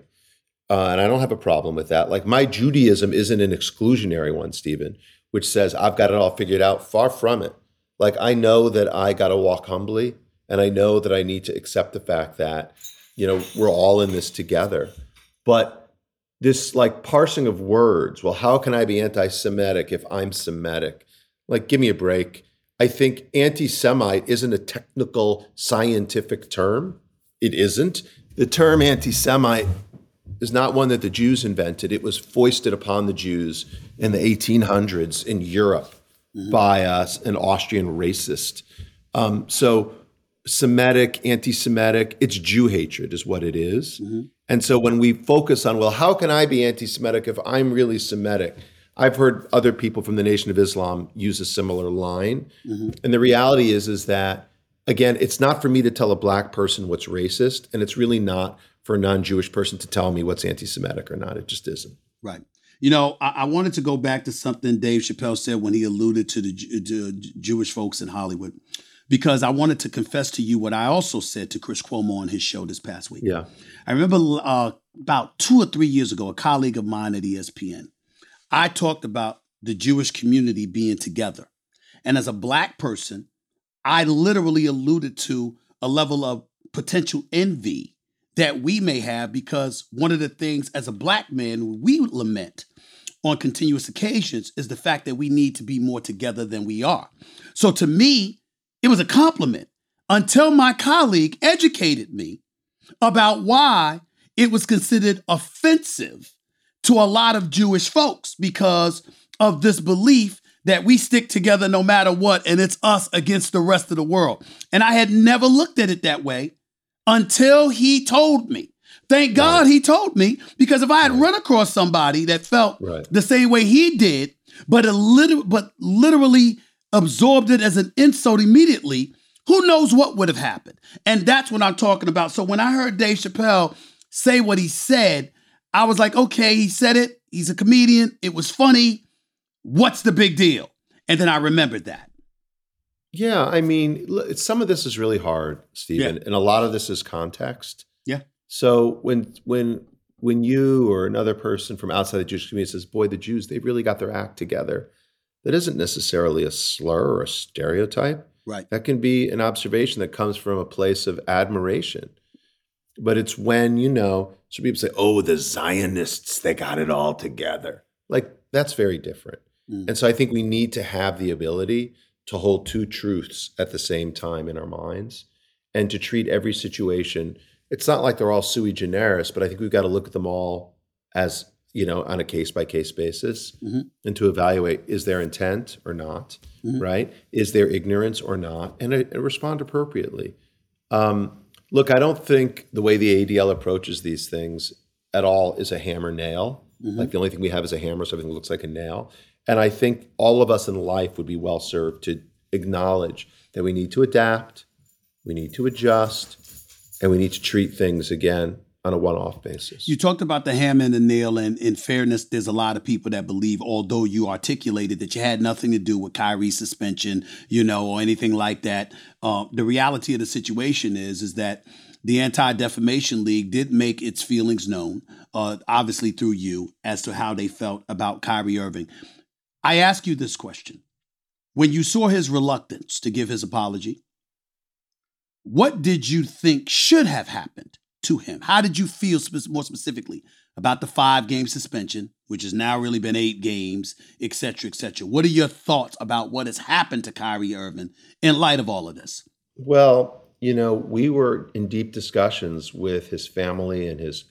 And I don't have a problem with that. Like my Judaism isn't an exclusionary one, Stephen, which says I've got it all figured out. Far from it. Like I know that I got to walk humbly, and I know that I need to accept the fact that, you know, we're all in this together. But this like parsing of words, well, how can I be anti-Semitic if I'm Semitic? Like, give me a break. I think anti-Semite isn't a technical scientific term. It isn't. The term anti-Semite is not one that the Jews invented. It was foisted upon the Jews in the 1800s in Europe by an Austrian racist. So Semitic, anti-Semitic, it's Jew hatred is what it is. Mm-hmm. And so when we focus on, well, how can I be anti-Semitic if I'm really Semitic? I've heard other people from the Nation of Islam use a similar line. Mm-hmm. And the reality is that, again, it's not for me to tell a black person what's racist, and it's really not for a non-Jewish person to tell me what's anti-Semitic or not. It just isn't. Right. You know, I wanted to go back to something Dave Chappelle said when he alluded to the Jewish folks in Hollywood, because I wanted to confess to you what I also said to Chris Cuomo on his show this past week. Yeah. I remember about 2 or 3 years ago, a colleague of mine at ESPN, I talked about the Jewish community being together. And as a black person, I literally alluded to a level of potential envy that we may have, because one of the things as a black man we lament on continuous occasions is the fact that we need to be more together than we are. So to me, It was a compliment until my colleague educated me about why it was considered offensive to a lot of Jewish folks because of this belief that we stick together no matter what, and it's us against the rest of the world. And I had never looked at it that way until he told me. Thank God he told me, because if I had run across somebody that felt the same way he did, but literally absorbed it as an insult immediately, who knows what would have happened? And that's what I'm talking about. So when I heard Dave Chappelle say what he said, I was like, okay, he said it. He's a comedian. It was funny. What's the big deal? And then I remembered that. Yeah, I mean, some of this is really hard, Stephen, and a lot of this is context. Yeah. So when you or another person from outside the Jewish community says, boy, the Jews, they've really got their act together, that isn't necessarily a slur or a stereotype. Right. That can be an observation that comes from a place of admiration. But it's when, you know, so people say, oh, the Zionists, they got it all together. Like, that's very different. Mm. And so I think we need to have the ability to hold two truths at the same time in our minds and to treat every situation. It's not like they're all sui generis, but I think we've got to look at them all as, you know, on a case-by-case basis and to evaluate, is there intent or not, right? Is there ignorance or not? And respond appropriately. Look, I don't think the way the ADL approaches these things at all is a hammer nail. Like the only thing we have is a hammer, so everything looks like a nail. And I think all of us in life would be well served to acknowledge that we need to adapt, we need to adjust, and we need to treat things again on a one-off basis. You talked about the hammer and the nail, and in fairness, there's a lot of people that believe, although you articulated that you had nothing to do with Kyrie's suspension, you know, or anything like that. The reality of the situation is that the Anti-Defamation League did make its feelings known, obviously through you, as to how they felt about Kyrie Irving. I ask you this question. When you saw his reluctance to give his apology, what did you think should have happened to him? How did you feel more specifically about the 5-game suspension, which has now really been 8 games, et cetera, et cetera? What are your thoughts about what has happened to Kyrie Irving in light of all of this? Well, you know, we were in deep discussions with his family and his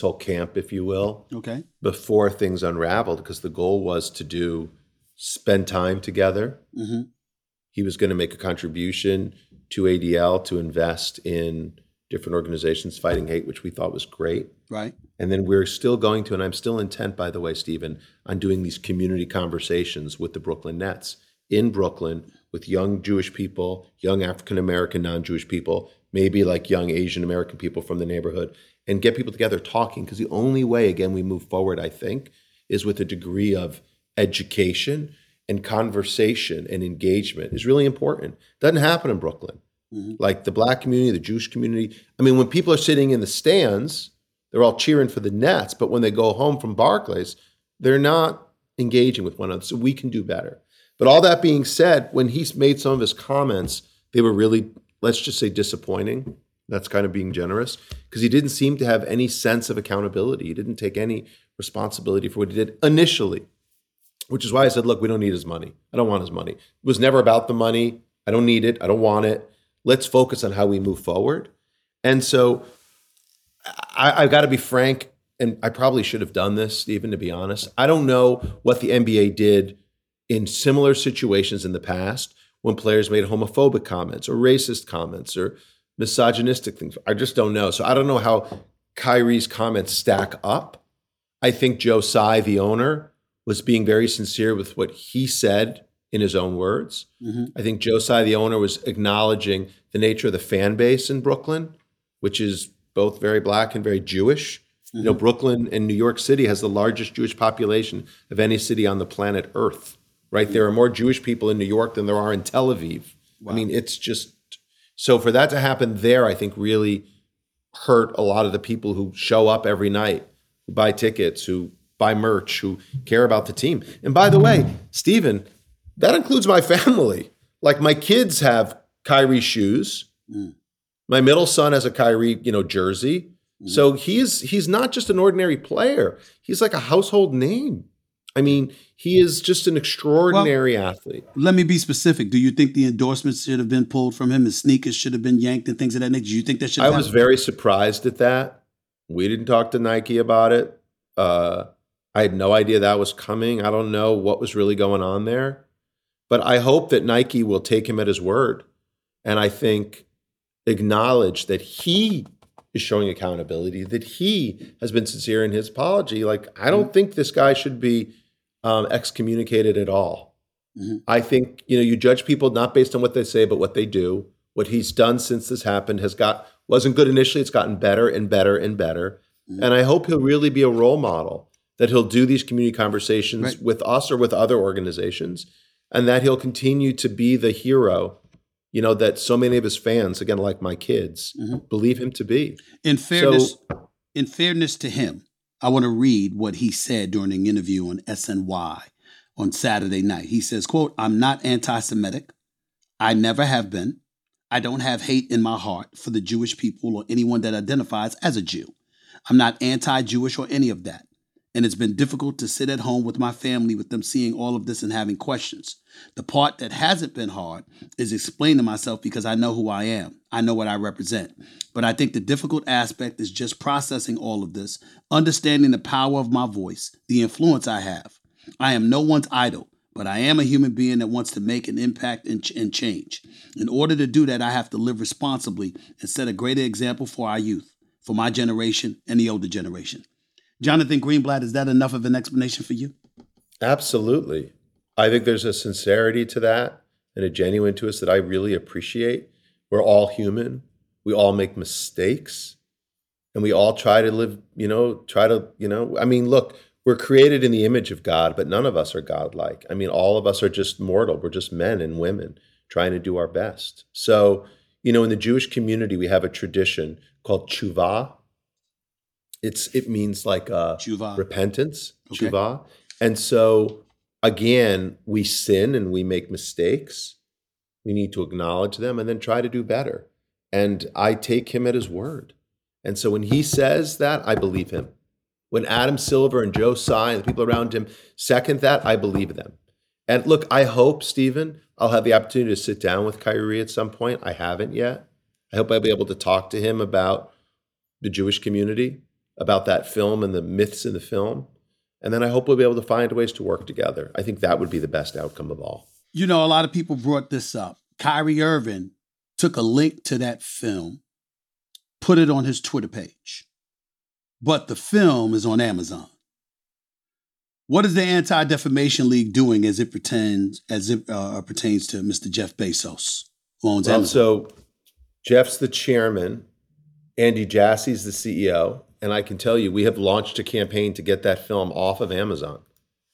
whole camp, if you will, before things unraveled, because the goal was to spend time together. He was going to make a contribution to ADL to invest in different organizations fighting hate, which we thought was great. Right. And then we're still going to, and I'm still intent, by the way, Stephen, on doing these community conversations with the Brooklyn Nets in Brooklyn with young Jewish people, young African-American, non-Jewish people, maybe like young Asian-American people from the neighborhood, and get people together talking. Because the only way, again, we move forward, I think, is with a degree of education and conversation and engagement is really important. Doesn't happen in Brooklyn. Like the Black community, the Jewish community. I mean, when people are sitting in the stands, they're all cheering for the Nets. But when they go home from Barclays, they're not engaging with one another. So we can do better. But all that being said, when he made some of his comments, they were really, let's just say, disappointing. That's kind of being generous, because he didn't seem to have any sense of accountability. He didn't take any responsibility for what he did initially, which is why I said, look, we don't need his money. I don't want his money. It was never about the money. I don't need it. I don't want it. Let's focus on how we move forward. And so I've got to be frank, and I probably should have done this, Stephen, to be honest. I don't know what the NBA did in similar situations in the past when players made homophobic comments or racist comments or misogynistic things. I just don't know. So I don't know how Kyrie's comments stack up. I think Joe Tsai, the owner, was being very sincere with what he said in his own words. I think Joe Tsai, the owner, was acknowledging the nature of the fan base in Brooklyn, which is both very Black and very Jewish. You know, Brooklyn and New York City has the largest Jewish population of any city on the planet Earth, right? There are more Jewish people in New York than there are in Tel Aviv. I mean, it's just, so for that to happen there, I think really hurt a lot of the people who show up every night, who buy tickets, who buy merch, who care about the team. And by the way, Stephen, that includes my family. Like, my kids have Kyrie shoes. My middle son has a Kyrie, you know, jersey. So he's not just an ordinary player. He's like a household name. I mean, he is just an extraordinary athlete. Let me be specific. Do you think the endorsements should have been pulled from him and sneakers should have been yanked and things of that nature? Do you think that should have happened? I was very surprised at that. We didn't talk to Nike about it. I had no idea that was coming. I don't know what was really going on there. But I hope that Nike will take him at his word. And I think acknowledge that he is showing accountability, that he has been sincere in his apology. Like, I don't think this guy should be excommunicated at all. Mm-hmm. I think, you know, you judge people not based on what they say, but what they do. What he's done since this happened wasn't good initially. It's gotten better and better and better. Mm-hmm. And I hope he'll really be a role model, that he'll do these community conversations with us or with other organizations, and that he'll continue to be the hero, you know, that so many of his fans, again, like my kids, believe him to be. In fairness to him, I want to read what he said during an interview on SNY on Saturday night. He says, quote, "I'm not anti-Semitic. I never have been. I don't have hate in my heart for the Jewish people or anyone that identifies as a Jew. I'm not anti-Jewish or any of that. And it's been difficult to sit at home with my family with them seeing all of this and having questions. The part that hasn't been hard is explaining myself because I know who I am. I know what I represent. But I think the difficult aspect is just processing all of this, understanding the power of my voice, the influence I have. I am no one's idol, but I am a human being that wants to make an impact and change. In order to do that, I have to live responsibly and set a greater example for our youth, for my generation and the older generation." Jonathan Greenblatt, is that enough of an explanation for you? Absolutely. I think there's a sincerity to that and a genuine to us that I really appreciate. We're all human. We all make mistakes. And we all try to live, I mean, look, we're created in the image of God, but none of us are godlike. I mean, all of us are just mortal. We're just men and women trying to do our best. So, you know, in the Jewish community, we have a tradition called tshuva. It means like repentance, tshuva. And so, again, we sin and we make mistakes. We need to acknowledge them and then try to do better. And I take him at his word. And so when he says that, I believe him. When Adam Silver and Joe Tsai and the people around him second that, I believe them. And look, I hope, Stephen, I'll have the opportunity to sit down with Kyrie at some point. I haven't yet. I hope I'll be able to talk to him about the Jewish community, about that film and the myths in the film. And then I hope we'll be able to find ways to work together. I think that would be the best outcome of all. You know, a lot of people brought this up. Kyrie Irving took a link to that film, put it on his Twitter page. But the film is on Amazon. What is the Anti-Defamation League doing as it pertains to Mr. Jeff Bezos, who owns Amazon? So Jeff's the chairman. Andy Jassy's the CEO. And I can tell you, we have launched a campaign to get that film off of Amazon.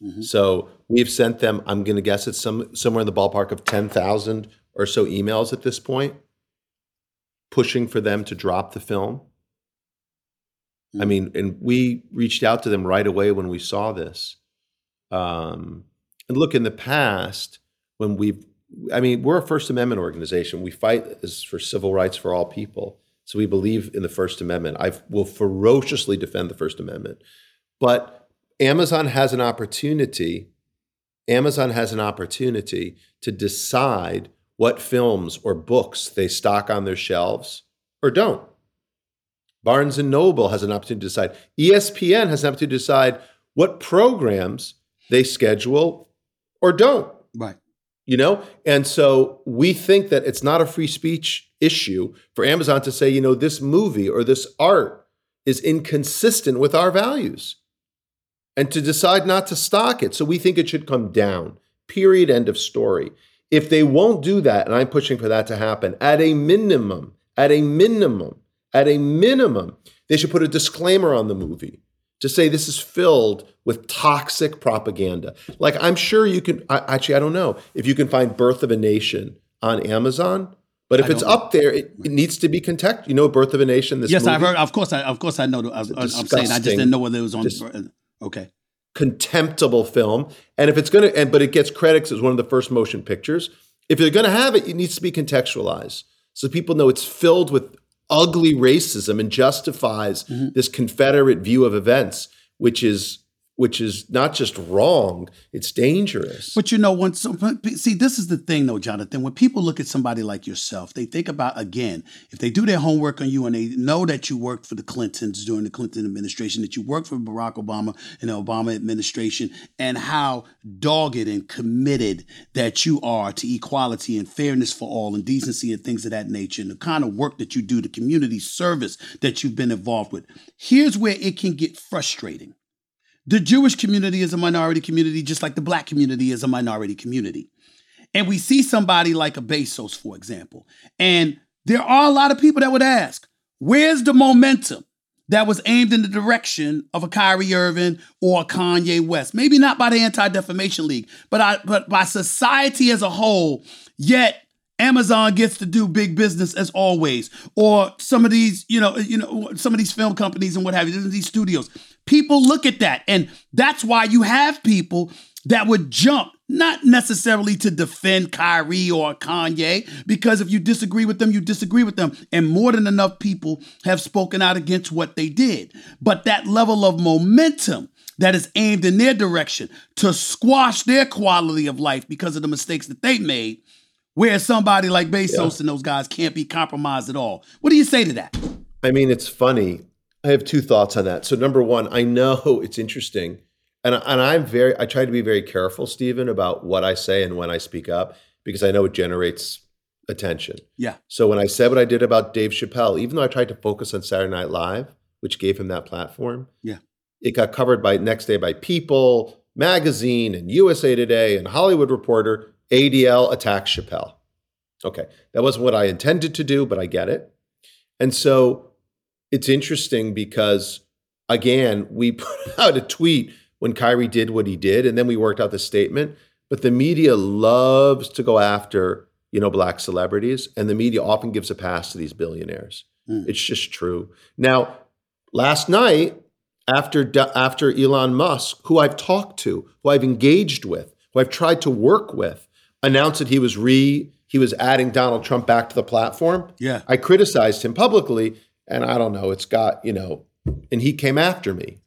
Mm-hmm. So we've sent them, I'm going to guess it's somewhere in the ballpark of 10,000 or so emails at this point, pushing for them to drop the film. Mm-hmm. I mean, and we reached out to them right away when we saw this. And look, in the past, we're a First Amendment organization. We fight for civil rights for all people. So we believe in the First Amendment. I will ferociously defend the First Amendment. But Amazon has an opportunity to decide what films or books they stock on their shelves or don't. Barnes & Noble has an opportunity to decide. ESPN has an opportunity to decide what programs they schedule or don't. Right. You know, and so we think that it's not a free speech issue for Amazon to say, you know, this movie or this art is inconsistent with our values and to decide not to stock it. So we think it should come down, period, end of story. If they won't do that, and I'm pushing for that to happen, at a minimum, they should put a disclaimer on the movie to say this is filled with toxic propaganda. Like, I'm sure you can, I don't know if you can find Birth of a Nation on Amazon, but if it's up there, it needs to be contacted. You know, Birth of a Nation, this movie? Yes, I've heard, of course I know. I'm saying, I just didn't know whether it was on, okay. Contemptible film. And if it's going to, but it gets credits as one of the first motion pictures. If you're going to have it, it needs to be contextualized so people know it's filled with ugly racism and justifies this Confederate view of events, which is which is not just wrong, it's dangerous. But you know, see, this is the thing though, Jonathan, when people look at somebody like yourself, they think about, again, if they do their homework on you and they know that you worked for the Clintons during the Clinton administration, that you worked for Barack Obama and the Obama administration, and how dogged and committed that you are to equality and fairness for all and decency and things of that nature, and the kind of work that you do, the community service that you've been involved with. Here's where it can get frustrating. The Jewish community is a minority community, just like the Black community is a minority community. And we see somebody like a Bezos, for example. And there are a lot of people that would ask, where's the momentum that was aimed in the direction of a Kyrie Irving or a Kanye West? Maybe not by the Anti-Defamation League, but by society as a whole. Yet Amazon gets to do big business as always, or some of these, some of these film companies and what have you, these studios. People look at that, and that's why you have people that would jump, not necessarily to defend Kyrie or Kanye, because if you disagree with them, you disagree with them. And more than enough people have spoken out against what they did. But that level of momentum that is aimed in their direction to squash their quality of life because of the mistakes that they made, where somebody like Bezos and those guys can't be compromised at all. What do you say to that? I mean, it's funny. I have two thoughts on that. So number one, I know it's interesting. And I try to be very careful, Stephen, about what I say and when I speak up, because I know it generates attention. Yeah. So when I said what I did about Dave Chappelle, even though I tried to focus on Saturday Night Live, which gave him that platform, it got covered by next day by People, Magazine, and USA Today, and Hollywood Reporter. ADL attacks Chappelle. Okay, that wasn't what I intended to do, but I get it. And so it's interesting because, again, we put out a tweet when Kyrie did what he did, and then we worked out the statement. But the media loves to go after, Black celebrities, and the media often gives a pass to these billionaires. It's just true. Now, last night, after Elon Musk, who I've talked to, who I've engaged with, who I've tried to work with, announced that he was adding Donald Trump back to the platform. Yeah. I criticized him publicly, and I don't know, it's got, and he came after me.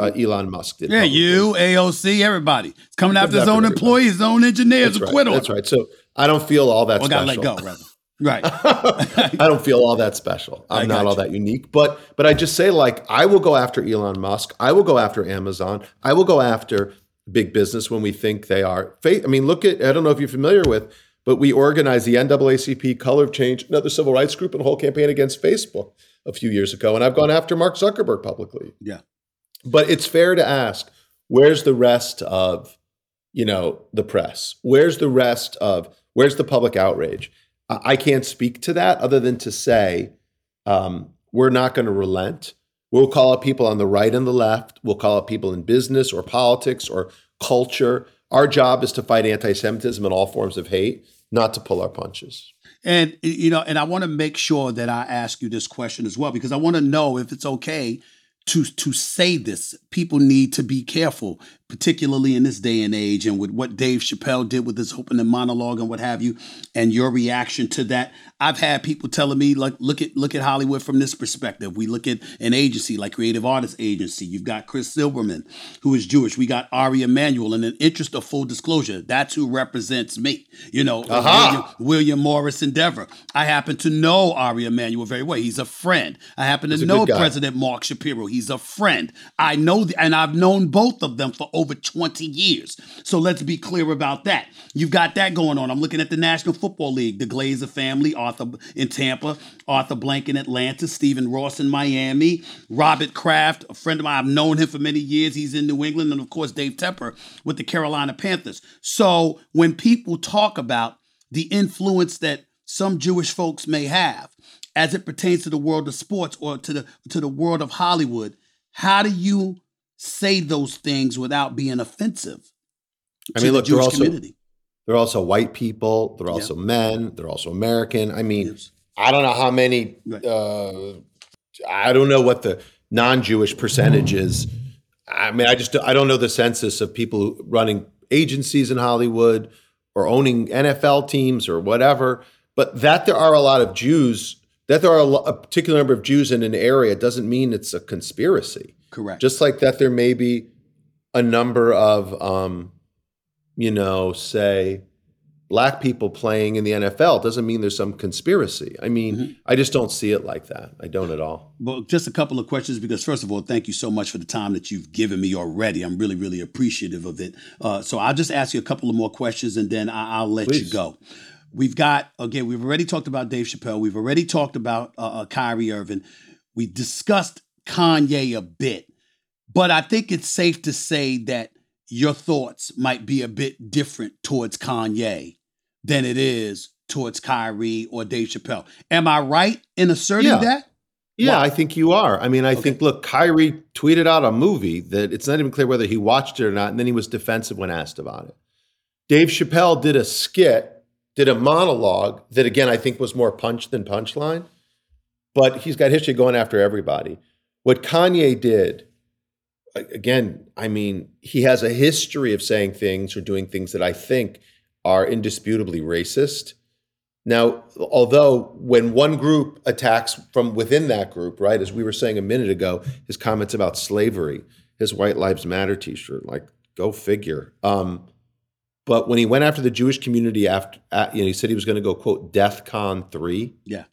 Elon Musk did. Yeah, publicly. You, AOC, everybody. It's coming after his own employees, his own engineers, acquittal. That's right. So I don't feel all that special. Gotta let go, right. I don't feel all that special. I'm not all that unique. But I just say, I will go after Elon Musk. I will go after Amazon. I will go after big business when we think they are fake. I mean, I don't know if you're familiar with, but we organized the NAACP, Color of Change, another civil rights group, and a whole campaign against Facebook a few years ago. And I've gone after Mark Zuckerberg publicly. Yeah. But it's fair to ask, where's the rest of, the press? Where's the public outrage? I can't speak to that other than to say, we're not going to relent. We'll call out people on the right and the left. We'll call out people in business or politics or culture. Our job is to fight anti-Semitism and all forms of hate, not to pull our punches. And, and I want to make sure that I ask you this question as well, because I want to know if it's okay to say this. People need to be careful, particularly in this day and age, and with what Dave Chappelle did with his opening monologue and what have you, and your reaction to that. I've had people telling me, look at Hollywood from this perspective. We look at an agency like Creative Artists Agency. You've got Chris Silverman, who is Jewish. We got Ari Emanuel. In an interest of full disclosure, that's who represents me. William Morris Endeavor. I happen to know Ari Emanuel very well. He's a friend. I happen to know President Mark Shapiro. He's a friend. I know, and I've known both of them for over 20 years. So let's be clear about that. You've got that going on. I'm looking at the National Football League, the Glazer family, Arthur in Tampa, Arthur Blank in Atlanta, Stephen Ross in Miami, Robert Kraft, a friend of mine. I've known him for many years. He's in New England. And of course, Dave Tepper with the Carolina Panthers. So when people talk about the influence that some Jewish folks may have as it pertains to the world of sports or to the world of Hollywood, how do you say those things without being offensive to the Jewish community? They're also white people. They're also men. They're also American. I mean, I don't know how many, I don't know what the non-Jewish percentage is. I mean, I don't know the census of people running agencies in Hollywood or owning NFL teams or whatever, but that there are a lot of Jews, that there are a particular number of Jews in an area doesn't mean it's a conspiracy. Correct. Just like that, there may be a number of, say, black people playing in the NFL doesn't mean there's some conspiracy. I mean, I just don't see it like that. I don't at all. Well, just a couple of questions, because first of all, thank you so much for the time that you've given me already. I'm really, really appreciative of it. So I'll just ask you a couple of more questions and then I'll let you go. We've got, again, we've already talked about Dave Chappelle. We've already talked about Kyrie Irving. We discussed Kanye a bit, but I think it's safe to say that your thoughts might be a bit different towards Kanye than it is towards Kyrie or Dave Chappelle. Am I right in asserting that? Yeah, I think you are. I mean, I think, look, Kyrie tweeted out a movie that it's not even clear whether he watched it or not, and then he was defensive when asked about it. Dave Chappelle did a skit, did a monologue that, again, I think was more punch than punchline, but he's got history going after everybody. What Kanye did, again, I mean, he has a history of saying things or doing things that I think are indisputably racist. Now, although when one group attacks from within that group, right, as we were saying a minute ago, his comments about slavery, his White Lives Matter t-shirt, like, go figure. But when he went after the Jewish community, he said he was going to go, quote, DEFCON 3. Yeah.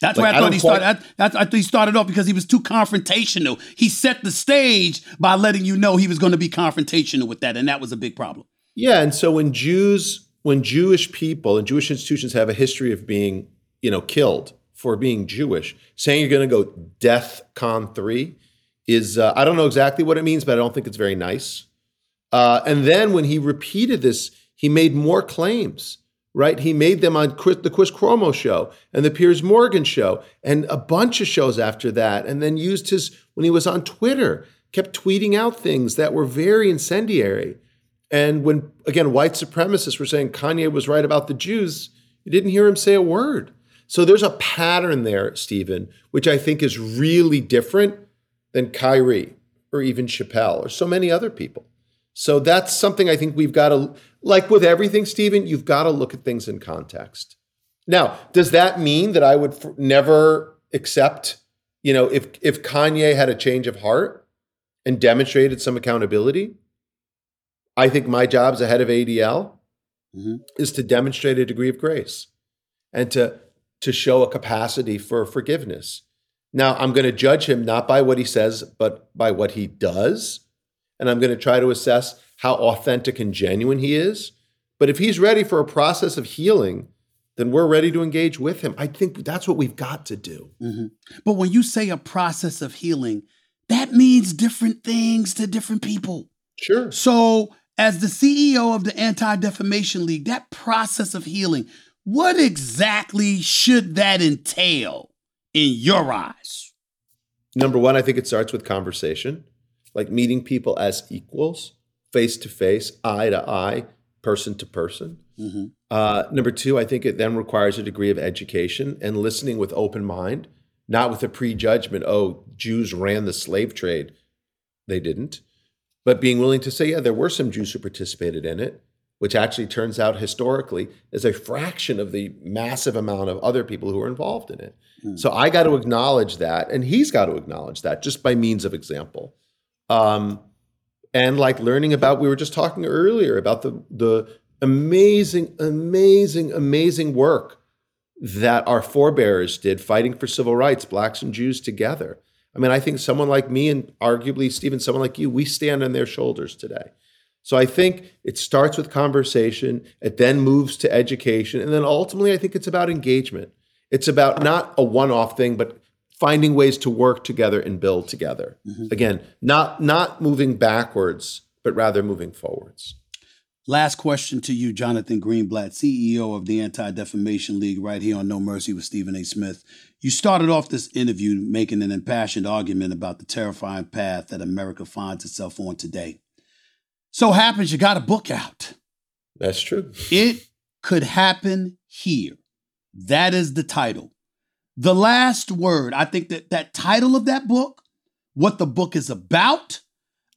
That's where I thought he started. I thought he started off because he was too confrontational. He set the stage by letting you know he was going to be confrontational with that, and that was a big problem. Yeah, and so when Jewish people and Jewish institutions have a history of being, killed for being Jewish, saying you're going to go DEFCON 3 is, I don't know exactly what it means, but I don't think it's very nice. And then when he repeated this, he made more claims. Right, he made them on the Chris Cuomo show and the Piers Morgan show and a bunch of shows after that, and then used his, when he was on Twitter, kept tweeting out things that were very incendiary. And when, again, white supremacists were saying Kanye was right about the Jews, you didn't hear him say a word. So there's a pattern there, Stephen, which I think is really different than Kyrie or even Chappelle or so many other people. So that's something I think we've got to, like with everything, Stephen, you've got to look at things in context. Now, does that mean that I would never accept, if Kanye had a change of heart and demonstrated some accountability? I think my job as a head of ADL is to demonstrate a degree of grace and to show a capacity for forgiveness. Now, I'm going to judge him not by what he says, but by what he does. And I'm going to try to assess how authentic and genuine he is. But if he's ready for a process of healing, then we're ready to engage with him. I think that's what we've got to do. But when you say a process of healing, that means different things to different people. Sure. So as the CEO of the Anti-Defamation League, that process of healing, what exactly should that entail in your eyes? Number one, I think it starts with conversation. Like meeting people as equals, face to face, eye to eye, person to person. Number two, I think it then requires a degree of education and listening with open mind, not with a prejudgment, oh, Jews ran the slave trade. They didn't. But being willing to say, yeah, there were some Jews who participated in it, which actually turns out historically is a fraction of the massive amount of other people who were involved in it. So I got to acknowledge that, and he's got to acknowledge that just by means of example. And like learning about, we were just talking earlier about the amazing, amazing, amazing work that our forebears did fighting for civil rights, blacks and Jews together. I mean, I think someone like me and arguably, Stephen, someone like you, we stand on their shoulders today. So I think it starts with conversation. It then moves to education. And then ultimately, I think it's about engagement. It's about not a one-off thing, but finding ways to work together and build together. Again, not moving backwards, but rather moving forwards. Last question to you, Jonathan Greenblatt, CEO of the Anti-Defamation League, right here on No Mercy with Stephen A. Smith. You started off this interview making an impassioned argument about the terrifying path that America finds itself on today. So happens you got a book out. That's true. It Could Happen Here. That is the title. The Last Word. I think that title of that book, what the book is about,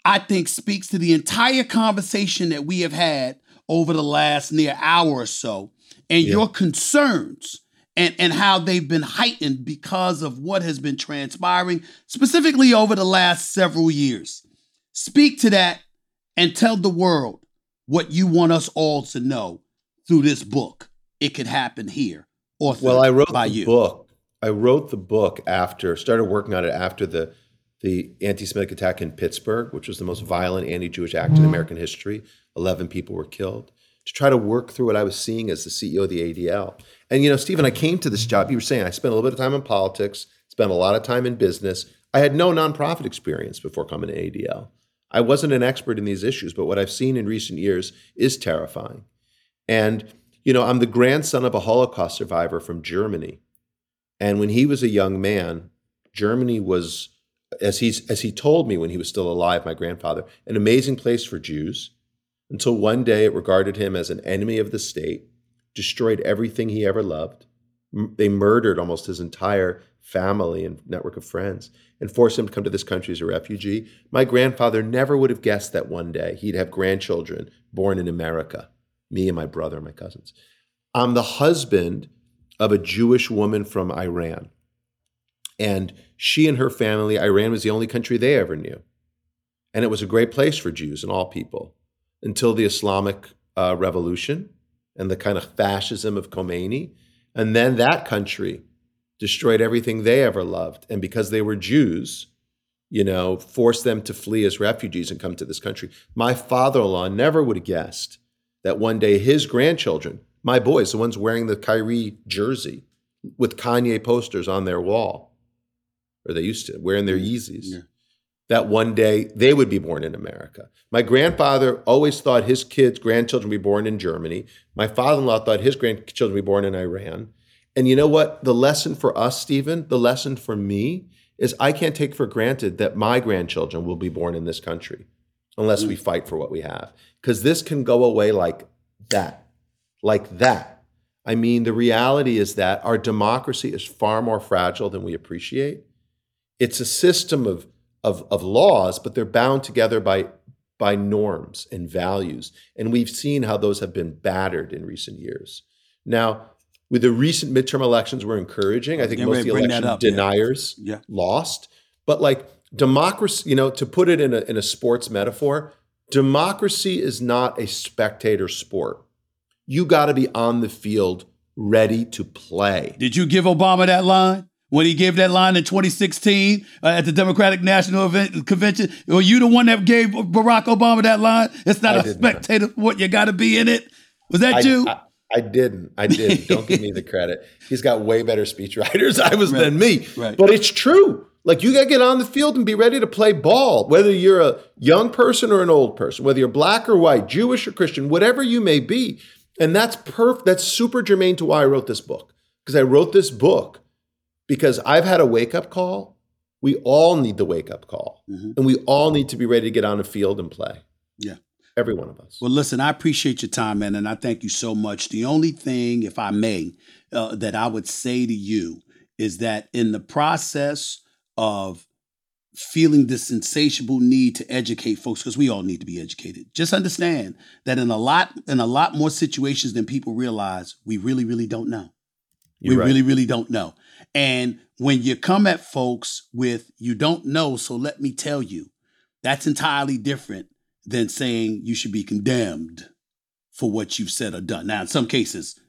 I think speaks to the entire conversation that we have had over the last near hour or so, and your concerns and how they've been heightened because of what has been transpiring, specifically over the last several years. Speak to that and tell the world what you want us all to know through this book. It could happen here. Well, I wrote the book. I wrote the book after, started working on it after the anti-Semitic attack in Pittsburgh, which was the most violent anti-Jewish act in American history. 11 people were killed. To try to work through what I was seeing as the CEO of the ADL. And, you know, Stephen, I came to this job. You were saying I spent a little bit of time in politics, spent a lot of time in business. I had no nonprofit experience before coming to ADL. I wasn't an expert in these issues, but what I've seen in recent years is terrifying. And, you know, I'm the grandson of a Holocaust survivor from Germany. And when he was a young man, Germany was, as he told me when he was still alive, my grandfather, an amazing place for Jews, until one day it regarded him as an enemy of the state, destroyed everything he ever loved. They murdered almost his entire family and network of friends and forced him to come to this country as a refugee. My grandfather never would have guessed that one day he'd have grandchildren born in America, me and my brother and my cousins. I'm the husband of a Jewish woman from Iran. And she and her family, Iran was the only country they ever knew. And it was a great place for Jews and all people, until the Islamic revolution and the kind of fascism of Khomeini. And then that country destroyed everything they ever loved. And because they were Jews, you know, forced them to flee as refugees and come to this country. My father-in-law never would have guessed that one day his grandchildren, my boys, the ones wearing the Kyrie jersey with Kanye posters on their wall, or they used to, wearing their Yeezys. Yeah. That one day they would be born in America. My grandfather always thought his kids, grandchildren would be born in Germany. My father-in-law thought his grandchildren would be born in Iran. And you know what? The lesson for us, Stephen, the lesson for me is I can't take for granted that my grandchildren will be born in this country unless we fight for what we have. Because this can go away like that, like that. I mean, the reality is that our democracy is far more fragile than we appreciate. It's a system of laws, but they're bound together by norms and values. And we've seen how those have been battered in recent years. Now, with the recent midterm elections were encouraging. I think most of the election deniers lost. But like democracy, you know, to put it in a sports metaphor, democracy is not a spectator sport. You got to be on the field ready to play. Did you give Obama that line? When he gave that line in 2016 at the Democratic National Convention, were you the one that gave Barack Obama that line? It's not a spectator sport. You got to be in it. Was that you? I didn't. Don't give me the credit. He's got way better speechwriters than me. Right. But it's true. Like, you got to get on the field and be ready to play ball, whether you're a young person or an old person, whether you're black or white, Jewish or Christian, whatever you may be. And that's perfect. That's super germane to why I wrote this book, because I wrote this book because I've had a wake-up call. We all need the wake-up call. Mm-hmm. And we all need to be ready to get on the field and play. Yeah. Every one of us. Well, listen, I appreciate your time, man, and I thank you so much. The only thing, if I may, that I would say to you is that in the process of feeling this insatiable need to educate folks, because we all need to be educated, just understand that in a lot more situations than people realize, we really, really don't know. Really, really don't know. And when you come at folks with, you don't know, so let me tell you, that's entirely different than saying you should be condemned for what you've said or done. Now, in some cases,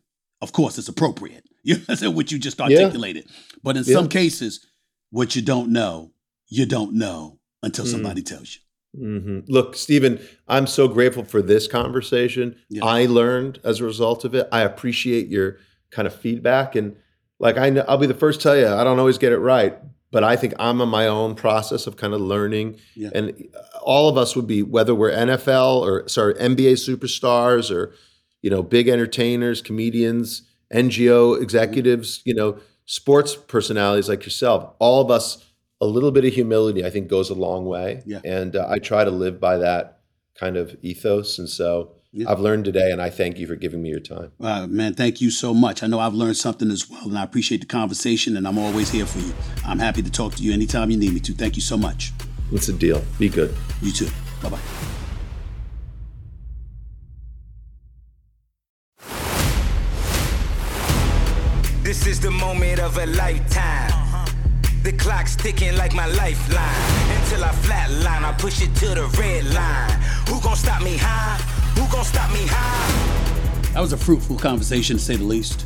of course, it's appropriate. You know what you just articulated. But in some cases, what you don't know until somebody tells you. Mm-hmm. Look, Stephen, I'm so grateful for this conversation. Yeah. I learned as a result of it. I appreciate your kind of feedback. And like, I'll be the first to tell you, I don't always get it right, but I think I'm on my own process of kind of learning. Yeah. And all of us would be, whether we're NBA superstars or, you know, big entertainers, comedians, NGO executives, you know, sports personalities like yourself, all of us, a little bit of humility, I think, goes a long way. Yeah. And I try to live by that kind of ethos. And so I've learned today, and I thank you for giving me your time. Man, thank you so much. I know I've learned something as well, and I appreciate the conversation, and I'm always here for you. I'm happy to talk to you anytime you need me to. Thank you so much. It's a deal. Be good. You too. Bye-bye. This is the moment of a lifetime. The clock's ticking like my lifeline. Until I flatline, I push it to the red line. Who gon' stop me high? Who gon' stop me high? That was a fruitful conversation, to say the least.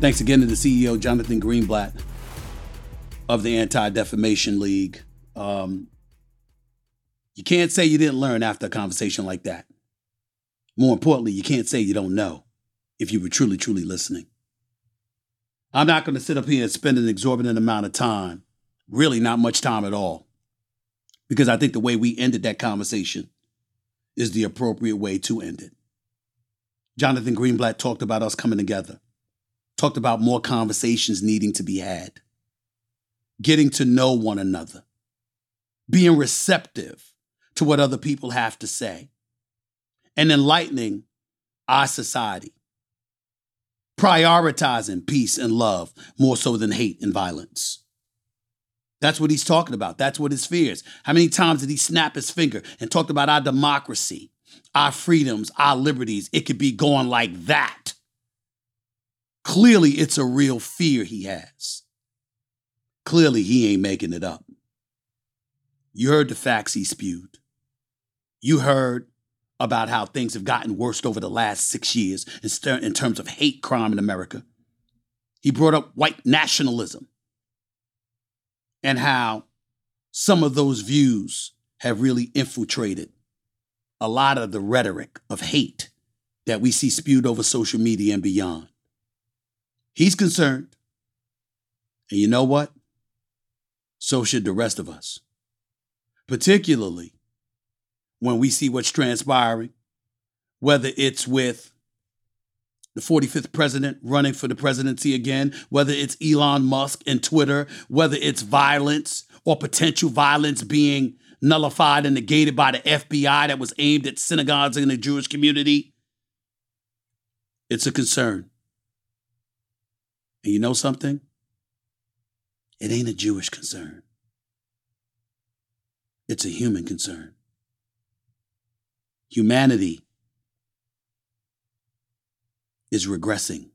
Thanks again to the CEO, Jonathan Greenblatt, of the Anti-Defamation League. You can't say you didn't learn after a conversation like that. More importantly, you can't say you don't know if you were truly, truly listening. I'm not going to sit up here and spend an exorbitant amount of time, really not much time at all, because I think the way we ended that conversation is the appropriate way to end it. Jonathan Greenblatt talked about us coming together, talked about more conversations needing to be had, getting to know one another, being receptive to what other people have to say, and enlightening our society, prioritizing peace and love more so than hate and violence. That's what he's talking about. That's what his fears. How many times did he snap his finger and talked about our democracy, our freedoms, our liberties? It could be going like that. Clearly, it's a real fear he has. Clearly, he ain't making it up. You heard the facts he spewed. You heard about how things have gotten worse over the last 6 years in terms of hate crime in America. He brought up white nationalism and how some of those views have really infiltrated a lot of the rhetoric of hate that we see spewed over social media and beyond. He's concerned. And you know what? So should the rest of us, particularly when we see what's transpiring, whether it's with the 45th president running for the presidency again, whether it's Elon Musk and Twitter, whether it's violence or potential violence being nullified and negated by the FBI that was aimed at synagogues in the Jewish community. It's a concern. And you know something? It ain't a Jewish concern. It's a human concern. Humanity is regressing.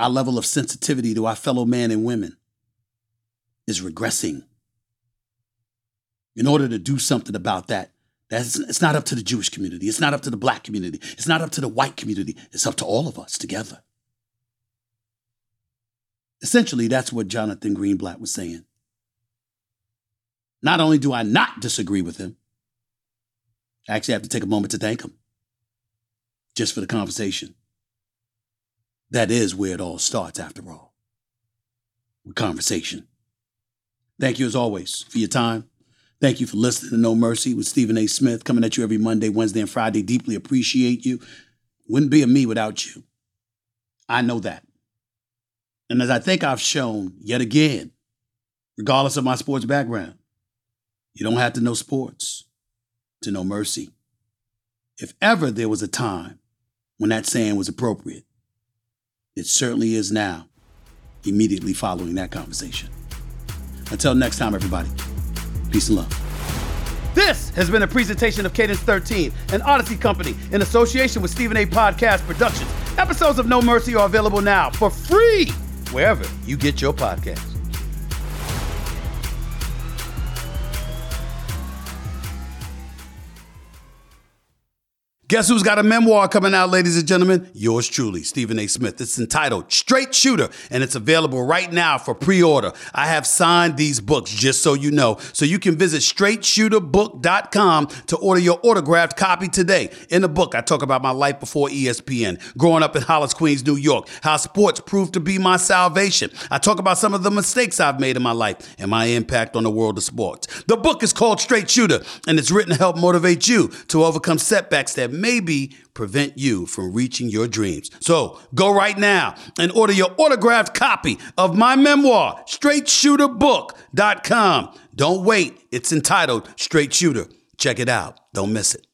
Our level of sensitivity to our fellow men and women is regressing. In order to do something about that, it's not up to the Jewish community. It's not up to the black community. It's not up to the white community. It's up to all of us together. Essentially, that's what Jonathan Greenblatt was saying. Not only do I not disagree with him, I actually have to take a moment to thank him just for the conversation. That is where it all starts, after all, with conversation. Thank you, as always, for your time. Thank you for listening to No Mercy with Stephen A. Smith, coming at you every Monday, Wednesday, and Friday. Deeply appreciate you. Wouldn't be a me without you. I know that. And as I think I've shown yet again, regardless of my sports background, you don't have to know sports to know mercy. If ever there was a time when that saying was appropriate, it certainly is now, immediately following that conversation. Until next time, everybody, peace and love. This has been a presentation of Cadence 13, an Odyssey company in association with Stephen A. Podcast Productions. Episodes of No Mercy are available now for free wherever you get your podcasts. Guess who's got a memoir coming out, ladies and gentlemen? Yours truly, Stephen A. Smith. It's entitled Straight Shooter, and it's available right now for pre-order. I have signed these books, just so you know. So you can visit straightshooterbook.com to order your autographed copy today. In the book, I talk about my life before ESPN, growing up in Hollis, Queens, New York, how sports proved to be my salvation. I talk about some of the mistakes I've made in my life and my impact on the world of sports. The book is called Straight Shooter, and it's written to help motivate you to overcome setbacks that maybe prevent you from reaching your dreams. So go right now and order your autographed copy of my memoir, straightshooterbook.com. Don't wait. It's entitled Straight Shooter. Check it out. Don't miss it.